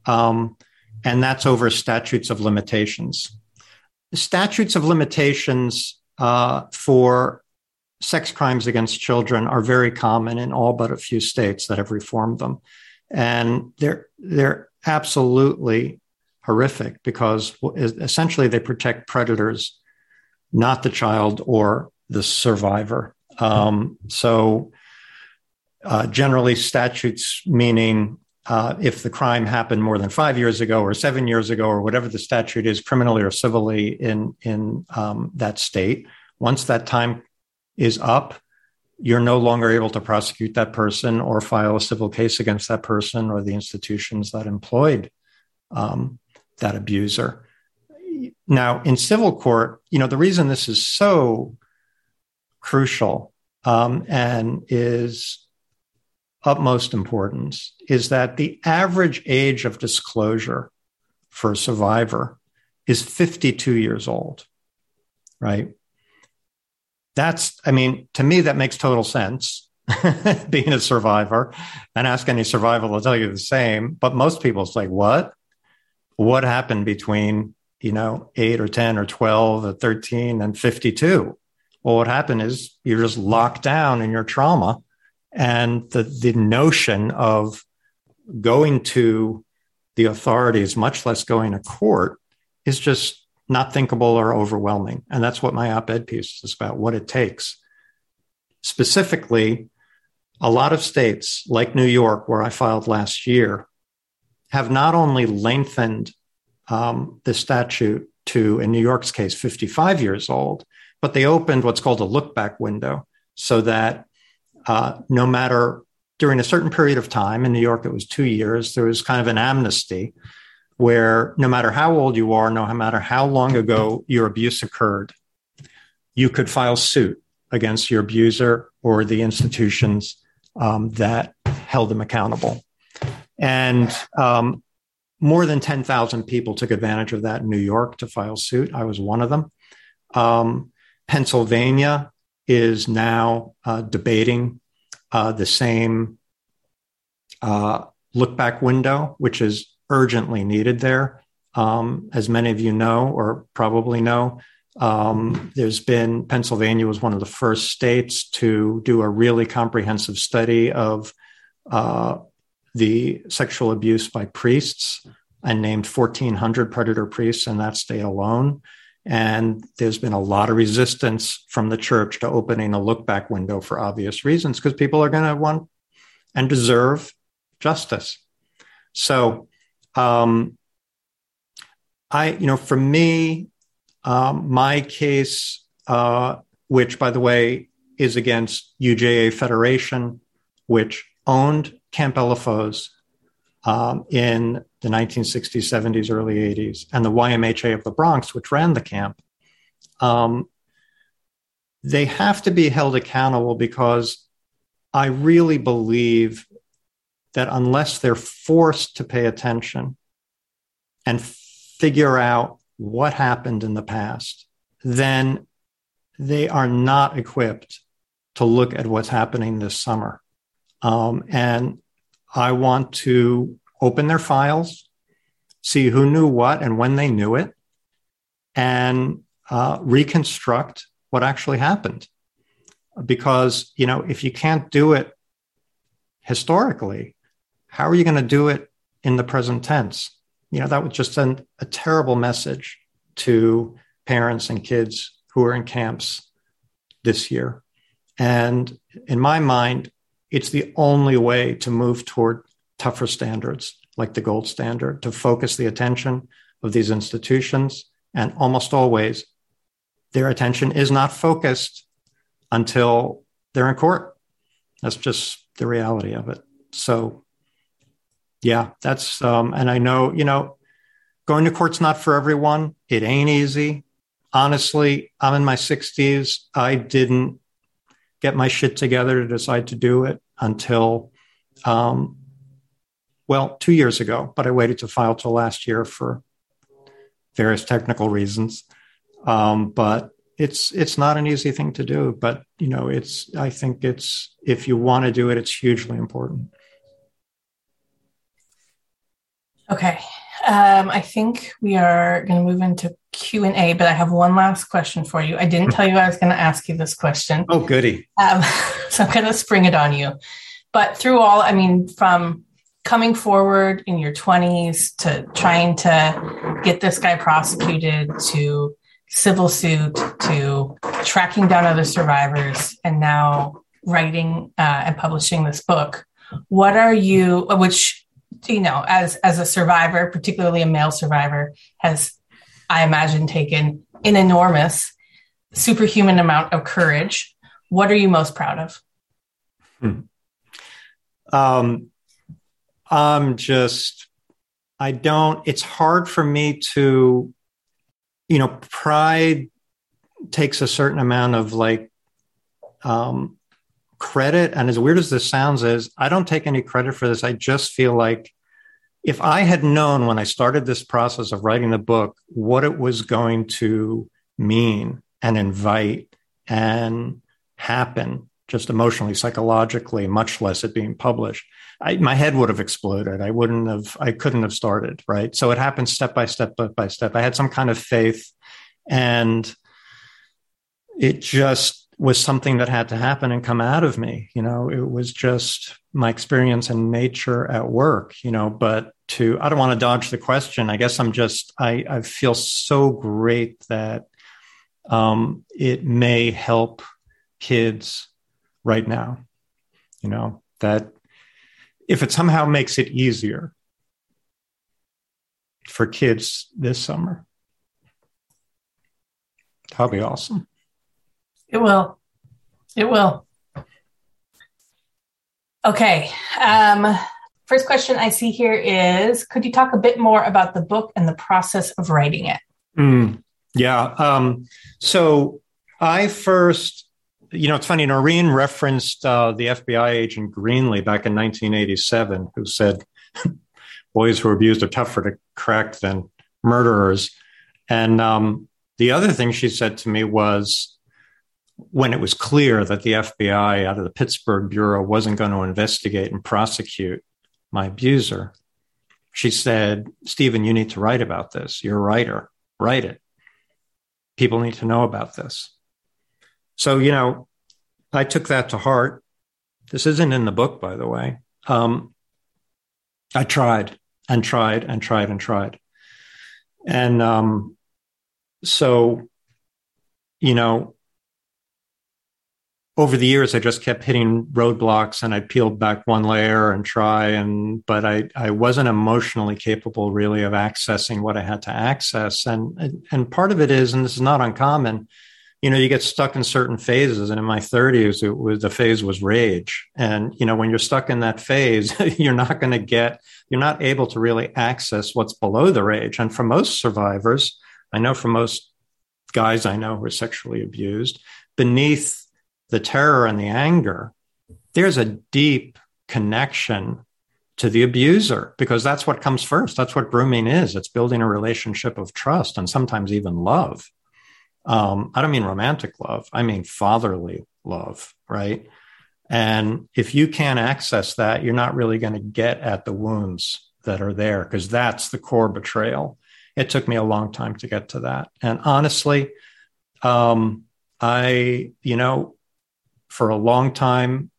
And that's over statutes of limitations. Statutes of limitations for sex crimes against children are very common in all but a few states that have reformed them. And they're absolutely horrific because essentially they protect predators, not the child or the survivor. Generally statutes, meaning if the crime happened more than 5 years ago or 7 years ago or whatever the statute is, criminally or civilly in that state, once that time is up, you're no longer able to prosecute that person or file a civil case against that person or the institutions that employed that abuser. Now, in civil court, the reason this is so crucial and is utmost importance is that the average age of disclosure for a survivor is 52 years old, right? To me, that makes total sense, being a survivor. And ask any survivor, they'll tell you the same. But most people, it's like, what? What happened between 8 or 10 or 12 or 13 and 52. Well, what happened is you're just locked down in your trauma. And the notion of going to the authorities, much less going to court, is just not thinkable or overwhelming. And that's what my op-ed piece is about, what it takes. Specifically, a lot of states like New York, where I filed last year, have not only lengthened the statute to, in New York's case, 55 years old, but they opened what's called a look-back window so that no matter during a certain period of time, in New York it was 2 years, there was kind of an amnesty where no matter how old you are, no matter how long ago your abuse occurred, you could file suit against your abuser or the institutions that held them accountable. And more than 10,000 people took advantage of that in New York to file suit. I was one of them. Pennsylvania is now debating the same look-back window, which is urgently needed there. As many of you know, or probably know, Pennsylvania was one of the first states to do a really comprehensive study of the sexual abuse by priests, and named 1,400 predator priests in that state alone. And there's been a lot of resistance from the church to opening a look-back window for obvious reasons, because people are going to want and deserve justice. So, for me, my case, which, by the way, is against UJA Federation, which owned Camp Eli Foes in the 1960s, 70s, early 80s, and the YMHA of the Bronx, which ran the camp, they have to be held accountable because I really believe that unless they're forced to pay attention and figure out what happened in the past, then they are not equipped to look at what's happening this summer. And I want to open their files, see who knew what and when they knew it, and reconstruct what actually happened. Because, if you can't do it historically, how are you going to do it in the present tense? That would just send a terrible message to parents and kids who are in camps this year. And in my mind, it's the only way to move toward tougher standards, like the gold standard, to focus the attention of these institutions. And almost always, their attention is not focused until they're in court. That's just the reality of it. So yeah, that's, and I know, you know, going to court's not for everyone. It ain't easy. Honestly, I'm in my 60s. I didn't get my shit together to decide to do it until, 2 years ago, but I waited to file till last year for various technical reasons. But it's not an easy thing to do, but you know, I think if you want to do it, it's hugely important. Okay. I think we are going to move into Q&A, but I have one last question for you. I didn't tell you I was going to ask you this question. Oh, goody. So I'm going to spring it on you. But through all, I mean, from coming forward in your 20s to trying to get this guy prosecuted to civil suit to tracking down other survivors and now writing and publishing this book, what are you, which, you know, as a survivor, particularly a male survivor, has, I imagine, taken an enormous, superhuman amount of courage. What are you most proud of? It's hard for me to, you know, pride takes a certain amount of credit. And as weird as this sounds is, I don't take any credit for this. I just feel like if I had known when I started this process of writing the book, what it was going to mean and invite and happen just emotionally, psychologically, much less it being published, my head would have exploded. I couldn't have started. Right. So it happened step by step, by step. I had some kind of faith and it just was something that had to happen and come out of me. You know, it was just my experience and nature at work, you know, I don't want to dodge the question. I guess I feel so great that it may help kids right now, you know, that if it somehow makes it easier for kids this summer, that'll be awesome. It will. Okay. First question I see here is, could you talk a bit more about the book and the process of writing it? Yeah. So I first, you know, it's funny, Noreen referenced the FBI agent Greenlee back in 1987, who said, boys who are abused are tougher to crack than murderers. And the other thing she said to me was, when it was clear that the FBI out of the Pittsburgh Bureau wasn't going to investigate and prosecute my abuser, she said, Stephen, you need to write about this. You're a writer. Write it. People need to know about this. So, you know, I took that to heart. This isn't in the book, by the way. I tried. And so, you know, over the years, I just kept hitting roadblocks and I peeled back one layer and but I wasn't emotionally capable really of accessing what I had to access. And part of it is, and this is not uncommon, you know, you get stuck in certain phases. And in my 30s, the phase was rage. And, you know, when you're stuck in that phase, you're not able to really access what's below the rage. And for most survivors, I know for most guys I know who are sexually abused, beneath the terror and the anger, there's a deep connection to the abuser because that's what comes first. That's what grooming is. It's building a relationship of trust and sometimes even love. I don't mean romantic love. I mean fatherly love, right? And if you can't access that, you're not really going to get at the wounds that are there because that's the core betrayal. It took me a long time to get to that. And honestly, for a long time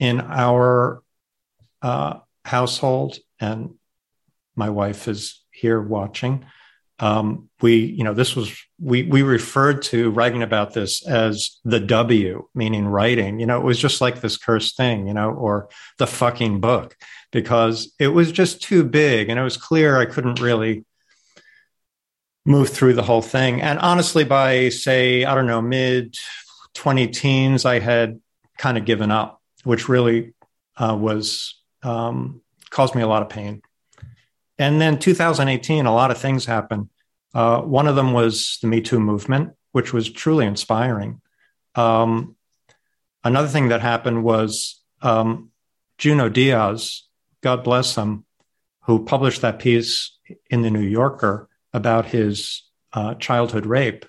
in our household, and my wife is here watching, we referred to writing about this as the W, meaning writing. You know, it was just like this cursed thing, you know, or the fucking book, because it was just too big and it was clear I couldn't really move through the whole thing. And honestly, by say, I don't know, mid 20 teens, I had kind of given up, which really caused me a lot of pain. And then 2018, a lot of things happened. One of them was the Me Too movement, which was truly inspiring. Another thing that happened was Juno Diaz, God bless him, who published that piece in The New Yorker about his childhood rape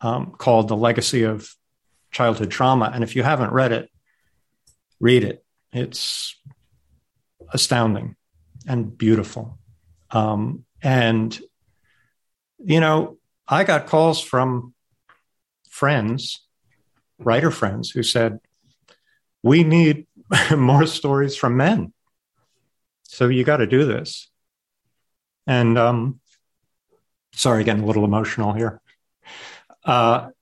called The Legacy of Childhood Trauma. And if you haven't read it, read it. It's astounding and beautiful. And, you know, I got calls from friends, writer friends, who said, we need more stories from men. So you got to do this. And sorry, getting a little emotional here. I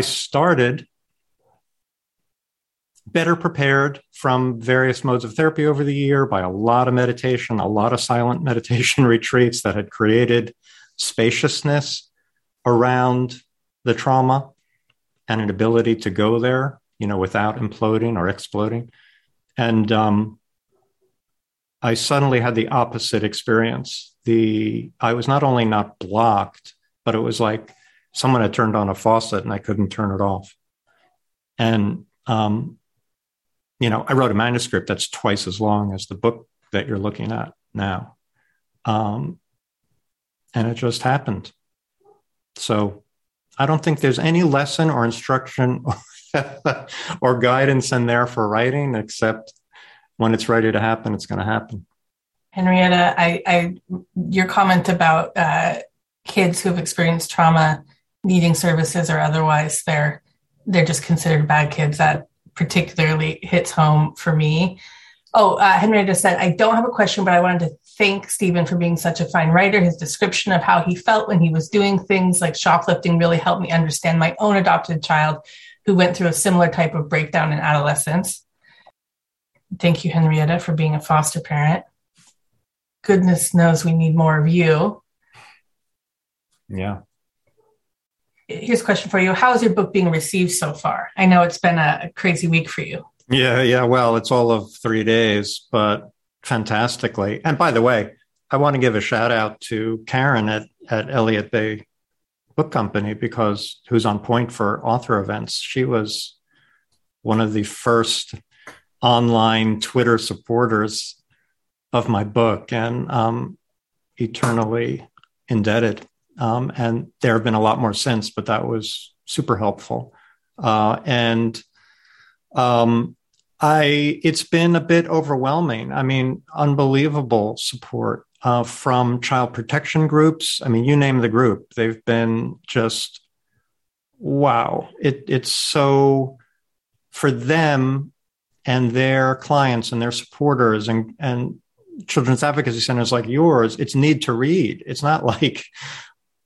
started better prepared from various modes of therapy over the year by a lot of meditation, a lot of silent meditation retreats that had created spaciousness around the trauma and an ability to go there, you know, without imploding or exploding. And I suddenly had the opposite experience. I was not only not blocked, but it was like someone had turned on a faucet and I couldn't turn it off. And, you know, I wrote a manuscript that's twice as long as the book that you're looking at now. And it just happened. So I don't think there's any lesson or instruction or guidance in there for writing, except when it's ready to happen, it's going to happen. Henrietta, your comment about kids who have experienced trauma needing services or otherwise, they're just considered bad kids. That particularly hits home for me. Henrietta said, I don't have a question, but I wanted to thank Stephen for being such a fine writer. His description of how he felt when he was doing things like shoplifting really helped me understand my own adopted child who went through a similar type of breakdown in adolescence. Thank you, Henrietta, for being a foster parent. Goodness knows we need more of you. Yeah. Here's a question for you. How is your book being received so far? I know it's been a crazy week for you. Yeah. Well, it's all of 3 days, but fantastically. And by the way, I want to give a shout out to Karen at Elliott Bay Book Company, because who's on point for author events. She was one of the first online Twitter supporters of my book, and eternally indebted. And there have been a lot more since, but that was super helpful. It's been a bit overwhelming. I mean, unbelievable support from child protection groups. I mean, you name the group. They've been just, wow. It's so, for them and their clients and their supporters and children's advocacy centers like yours, it's need to read. It's not like,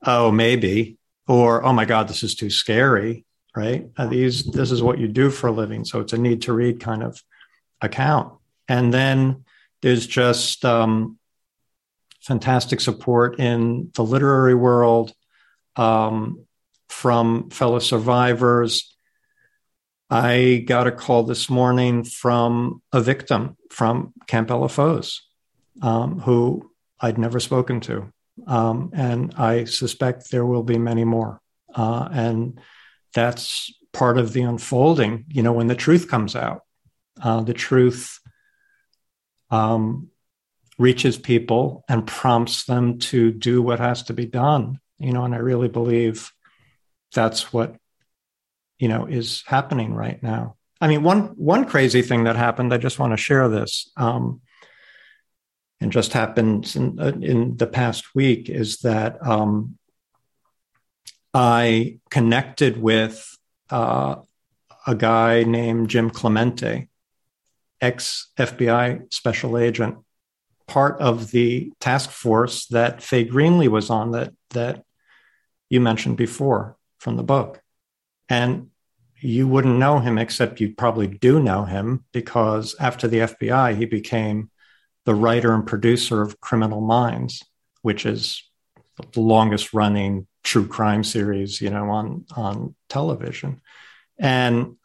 oh, maybe, or, oh my God, this is too scary, right? This is what you do for a living. So it's a need to read kind of account. And then there's just fantastic support in the literary world from fellow survivors. I got a call this morning from a victim from Camp Eli Foes, who I'd never spoken to. And I suspect there will be many more. And that's part of the unfolding, you know, when the truth comes out. The truth reaches people and prompts them to do what has to be done, you know, and I really believe that's what, you know, is happening right now. I mean, one crazy thing that happened, I just want to share this, and just happened in the past week, is that I connected with a guy named Jim Clemente, ex-FBI special agent, part of the task force that Faye Greenlee was on that you mentioned before from the book. And you wouldn't know him, except you probably do know him, because after the FBI, he became the writer and producer of Criminal Minds, which is the longest running true crime series, you know, on television. And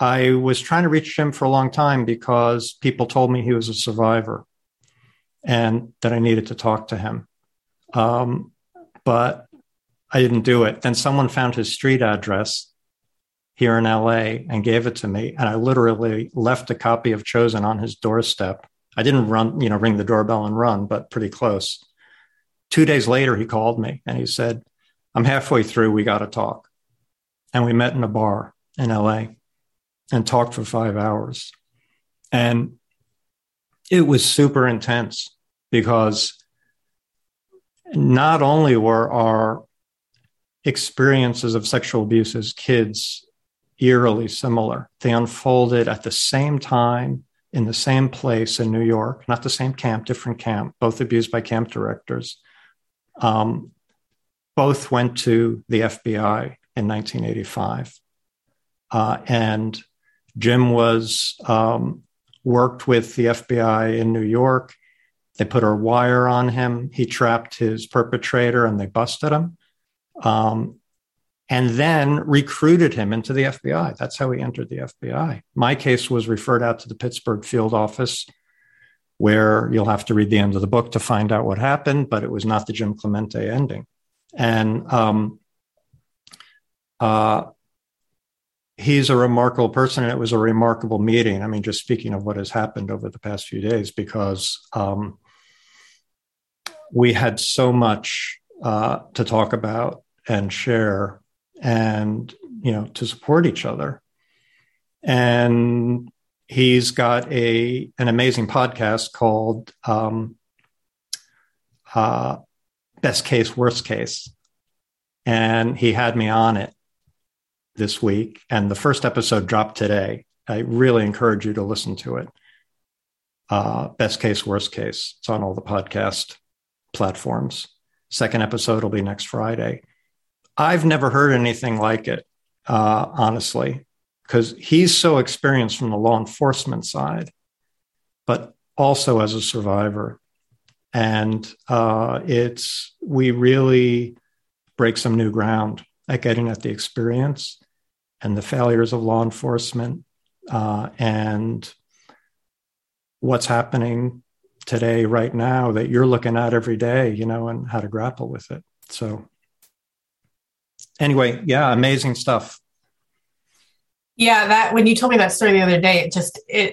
I was trying to reach Jim for a long time because people told me he was a survivor and that I needed to talk to him. But I didn't do it. Then someone found his street address here in LA and gave it to me. And I literally left a copy of Chosen on his doorstep. I didn't run, ring the doorbell and run, but pretty close. 2 days later, he called me and he said, I'm halfway through. We got to talk. And we met in a bar in LA and talked for 5 hours. And it was super intense because not only were our experiences of sexual abuse as kids eerily similar, they unfolded at the same time in the same place in New York, not the same camp, different camp, both abused by camp directors. Both went to the FBI in 1985. And Jim was worked with the FBI in New York. They put a wire on him. He trapped his perpetrator and they busted him. And then recruited him into the FBI. That's how he entered the FBI. My case was referred out to the Pittsburgh field office, where you'll have to read the end of the book to find out what happened, but it was not the Jim Clemente ending. And he's a remarkable person, and it was a remarkable meeting. I mean, just speaking of what has happened over the past few days, because we had so much to talk about and share, and, to support each other. And he's got an amazing podcast called Best Case Worst Case. And he had me on it this week. And the first episode dropped today. I really encourage you to listen to it. Best Case Worst Case. It's on all the podcast platforms. Second episode will be next Friday. I've never heard anything like it, honestly, because he's so experienced from the law enforcement side, but also as a survivor. And we really break some new ground at getting at the experience and the failures of law enforcement and what's happening today, right now, that you're looking at every day, and how to grapple with it. So. Anyway, yeah, amazing stuff. Yeah, that when you told me that story the other day,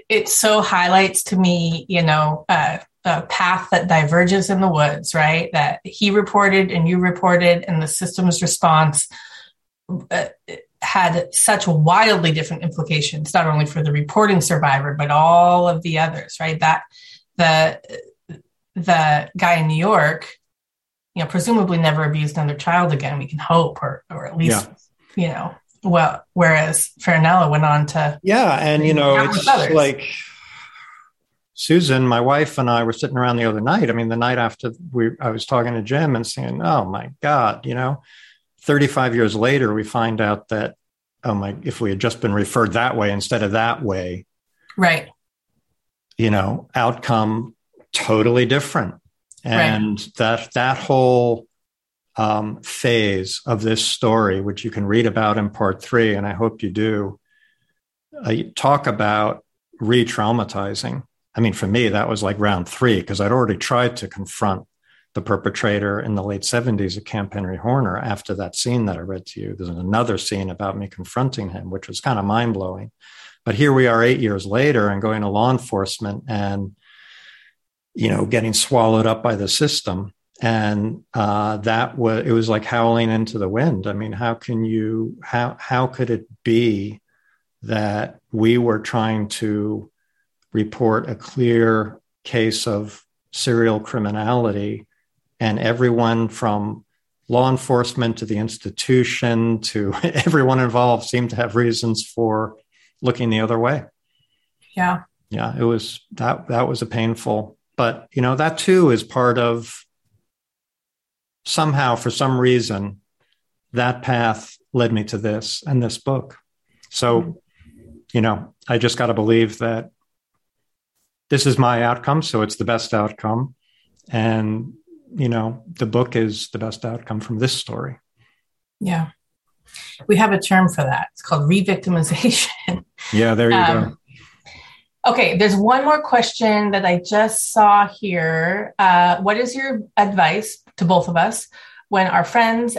it so highlights to me, a path that diverges in the woods, right? That he reported and you reported, and the system's response had such wildly different implications, not only for the reporting survivor, but all of the others, right? That the guy in New York, presumably never abused another child again, we can hope, or at least, yeah. Well, whereas Farinella went on to. Yeah. And, it's like Susan, my wife, and I were sitting around the other night. I mean, the night after I was talking to Jim and saying, oh my God, 35 years later, we find out that, oh my, if we had just been referred that way instead of that way. Right. Outcome totally different. And right. that whole phase of this story, which you can read about in part 3, and I hope you do, talk about re-traumatizing. I mean, for me, that was like round 3, because I'd already tried to confront the perpetrator in the late 70s at Camp Henry Horner after that scene that I read to you. There's another scene about me confronting him, which was kind of mind-blowing. But here we are 8 years later and going to law enforcement and getting swallowed up by the system. And it was like howling into the wind. I mean, how could it be that we were trying to report a clear case of serial criminality, and everyone from law enforcement to the institution to everyone involved seemed to have reasons for looking the other way? Yeah. Yeah. It was, that was a painful. But, that too is part of somehow, for some reason, that path led me to this and this book. So, I just got to believe that this is my outcome. So it's the best outcome. And, the book is the best outcome from this story. Yeah. We have a term for that. It's called re-victimization. Yeah, there you go. Okay, there's one more question that I just saw here. What is your advice to both of us when our friends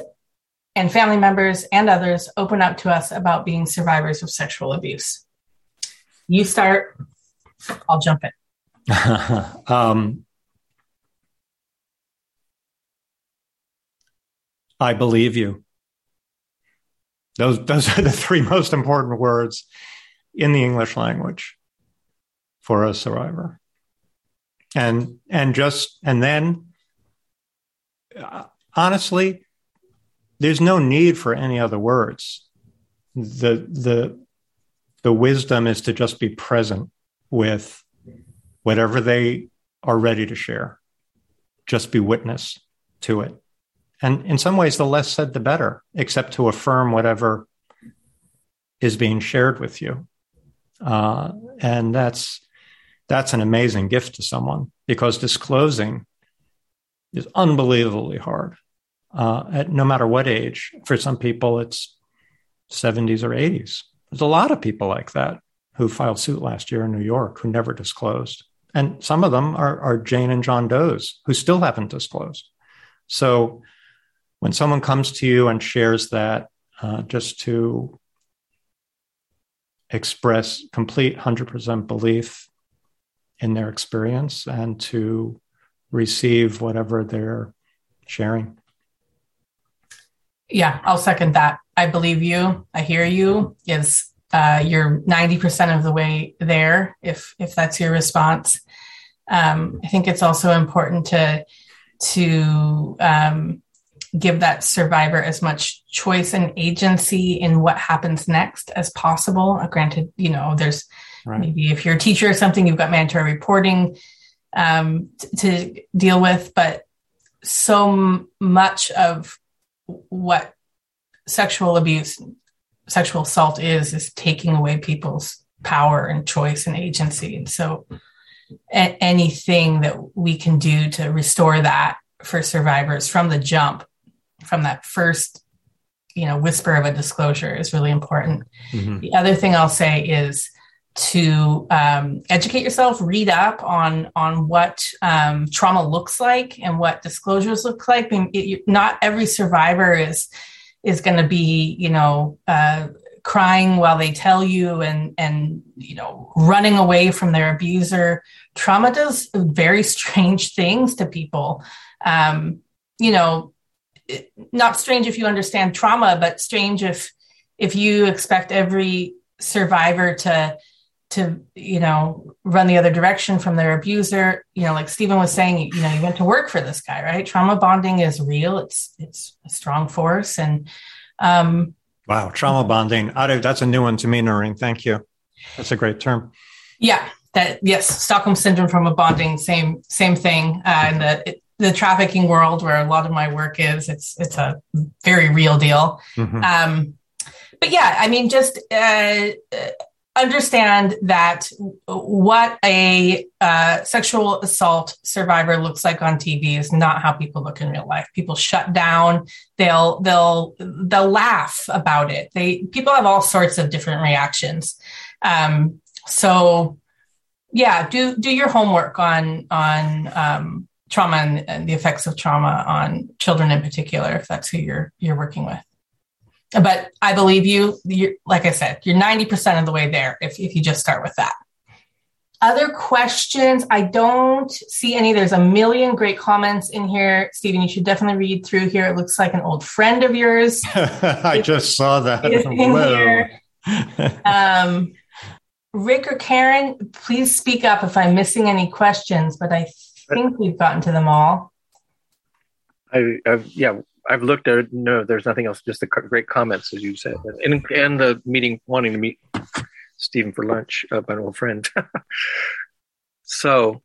and family members and others open up to us about being survivors of sexual abuse? You start, I'll jump in. I believe you. Those are the three most important words in the English language for a survivor. And then, honestly, there's no need for any other words. The wisdom is to just be present with whatever they are ready to share. Just be witness to it. And in some ways, the less said, the better, except to affirm whatever is being shared with you. And that's an amazing gift to someone, because disclosing is unbelievably hard at no matter what age. For some people, it's 70s or 80s. There's a lot of people like that who filed suit last year in New York who never disclosed. And some of them are Jane and John Does who still haven't disclosed. So when someone comes to you and shares that, just to express complete 100% belief in their experience and to receive whatever they're sharing. Yeah, I'll second that. I believe you. I hear you. Yes, you're 90% of the way there, if that's your response. I think it's also important to give that survivor as much choice and agency in what happens next as possible. Granted, there's right. Maybe if you're a teacher or something, you've got mandatory reporting to deal with, but so much of what sexual abuse, sexual assault is taking away people's power and choice and agency. And so anything that we can do to restore that for survivors from the jump, from that first, whisper of a disclosure is really important. Mm-hmm. The other thing I'll say is to educate yourself, read up on what trauma looks like and what disclosures look like. Not every survivor is going to be, crying while they tell you and running away from their abuser. Trauma does very strange things to people. Not strange if you understand trauma, but strange if you expect every survivor to run the other direction from their abuser. Like Stephen was saying, you went to work for this guy, right? Trauma bonding is real. It's a strong force. And, wow, trauma bonding. That's a new one to me, Noreen. Thank you. That's a great term. Yeah. Stockholm syndrome, trauma bonding, same thing. In the trafficking world, where a lot of my work is, it's a very real deal. Mm-hmm. But yeah, just understand that what a sexual assault survivor looks like on TV is not how people look in real life. People shut down. They'll laugh about it. People have all sorts of different reactions. So yeah, do your homework on trauma and the effects of trauma on children in particular, if that's who you're working with. But I believe you. Like I said, you're 90% of the way there if you just start with that. Other questions? I don't see any. There's a million great comments in here. Stephen, you should definitely read through here. It looks like an old friend of yours. I just saw that. In here. Rick or Karen, please speak up if I'm missing any questions, but I think we've gotten to them all. I've looked at it. No, there's nothing else. Just the great comments, as you said, and the meeting, wanting to meet Stephen for lunch, my old friend. So,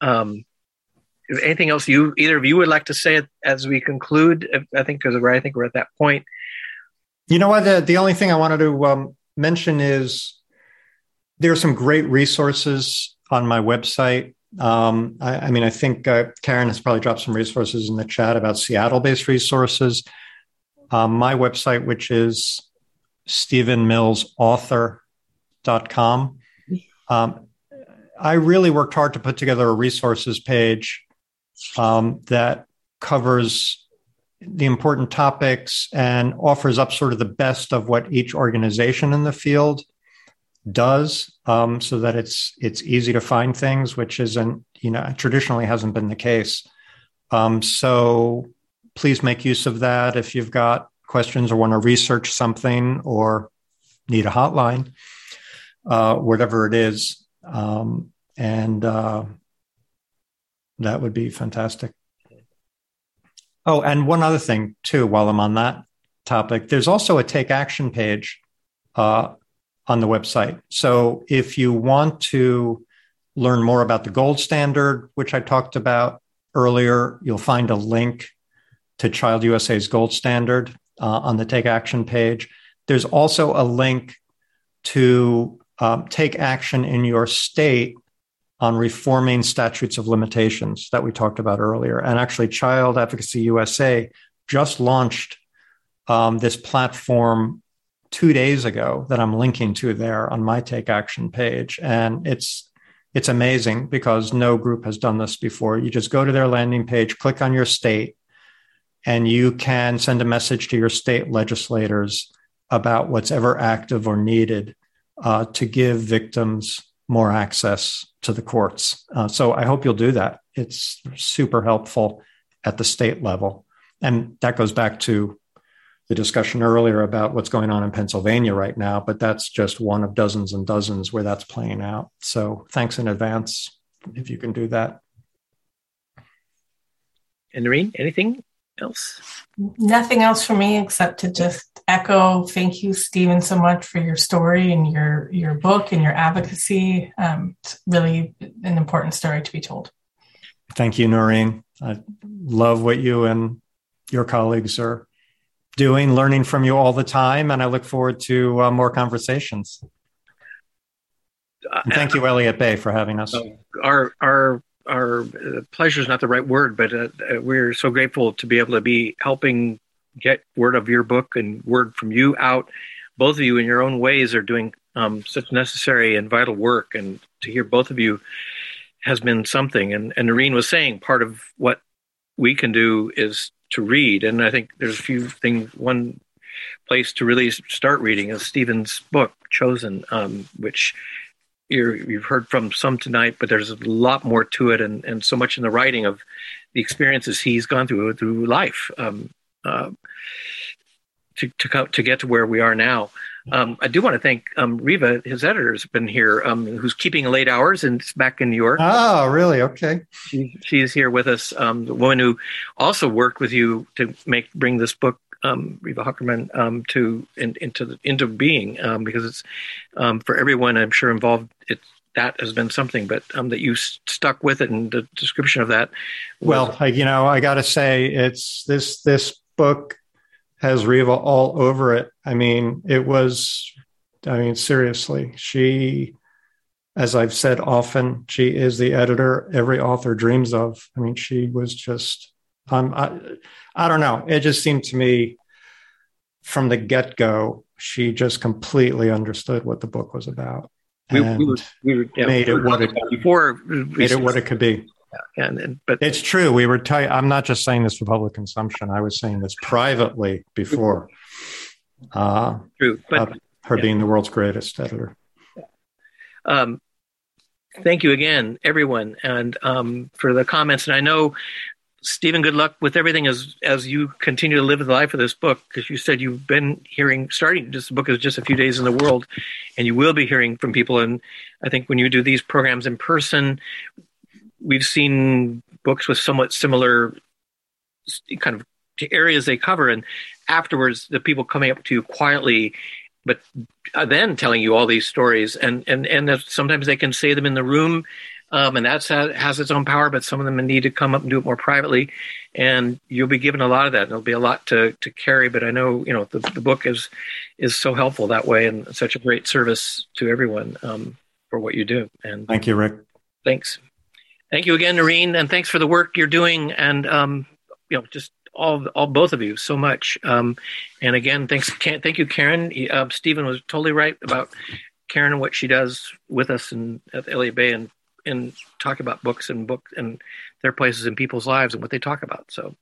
is anything else either of you would like to say as we conclude? I think we're at that point. You know what? The only thing I wanted to mention is there are some great resources on my website. I think Karen has probably dropped some resources in the chat about Seattle-based resources. My website, which is stephenmillsauthor.com. I really worked hard to put together a resources page that covers the important topics and offers up sort of the best of what each organization in the field does, so that it's easy to find things, which isn't, traditionally hasn't been the case. So please make use of that if you've got questions or want to research something or need a hotline, whatever it is. And that would be fantastic. Oh, and one other thing too, while I'm on that topic, there's also a take action page on the website. So if you want to learn more about the gold standard, which I talked about earlier, you'll find a link to Child USA's gold standard on the take action page. There's also a link to take action in your state on reforming statutes of limitations that we talked about earlier. And actually, Child Advocacy USA just launched this platform 2 days ago that I'm linking to there on my Take Action page. And it's amazing because no group has done this before. You just go to their landing page, click on your state, and you can send a message to your state legislators about what's ever active or needed to give victims more access to the courts. So I hope you'll do that. It's super helpful at the state level. And that goes back to the discussion earlier about what's going on in Pennsylvania right now, but that's just one of dozens and dozens where that's playing out. So thanks in advance if you can do that. And Noreen, anything else? Nothing else for me except to just echo, thank you, Stephen, so much for your story and your book and your advocacy. It's really an important story to be told. Thank you, Noreen. I love what you and your colleagues are doing, learning from you all the time, and I look forward to more conversations. And thank you, Elliott Bay, for having us. Our pleasure is not the right word, but we're so grateful to be able to be helping get word of your book and word from you out. Both of you in your own ways are doing such necessary and vital work, and to hear both of you has been something. And Noreen was saying part of what we can do is to read, and I think there's a few things. One place to really start reading is Stephen's book, Chosen, which you've heard from some tonight, but there's a lot more to it, and so much in the writing of the experiences he's gone through life to get to where we are now. I do want to thank Reva, his editor, has been here, who's keeping late hours, and it's back in New York. Oh, really? Okay. She's here with us, the woman who also worked with you to bring this book, Reva Hocherman, into being, because it's for everyone, I'm sure, involved. That has been something, but that you stuck with it, and the description of that. Well, I got to say, it's this book has Reva all over it. Seriously, she, as I've said often, she is the editor every author dreams of. She was just, I don't know. It just seemed to me from the get-go, she just completely understood what the book was about. We made it what it could be. But it's true. We were I'm not just saying this for public consumption. I was saying this privately before. True, but her being the world's greatest editor. Thank you again, everyone, and for the comments. And I know, Stephen, good luck with everything as you continue to live the life of this book, because you said you've been this book is just a few days in the world, and you will be hearing from people. And I think when you do these programs in person, we've seen books with somewhat similar kind of areas they cover. And afterwards, the people coming up to you quietly, but then telling you all these stories. And sometimes they can say them in the room, and that has its own power, but some of them need to come up and do it more privately. And you'll be given a lot of that. And there'll be a lot to carry. But I know, the book is so helpful that way, and such a great service to everyone for what you do. And thank you, Rick. Thanks. Thank you again, Noreen, and thanks for the work you're doing. And just all both of you so much. And again, thank you, Karen. Stephen was totally right about Karen and what she does with us at Elliott Bay and talk about books and their places in people's lives and what they talk about. So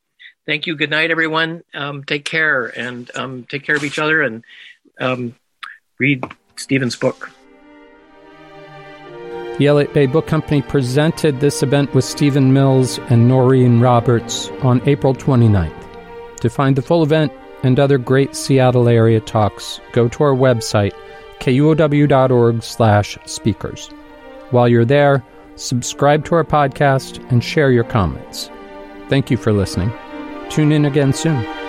thank you. Good night, everyone. Take care and take care of each other and read Stephen's book. The Elliott Bay Book Company presented this event with Stephen Mills and Noreen Roberts on April 29th. To find the full event and other great Seattle area talks, go to our website, KUOW.org/speakers. While you're there, subscribe to our podcast and share your comments. Thank you for listening. Tune in again soon.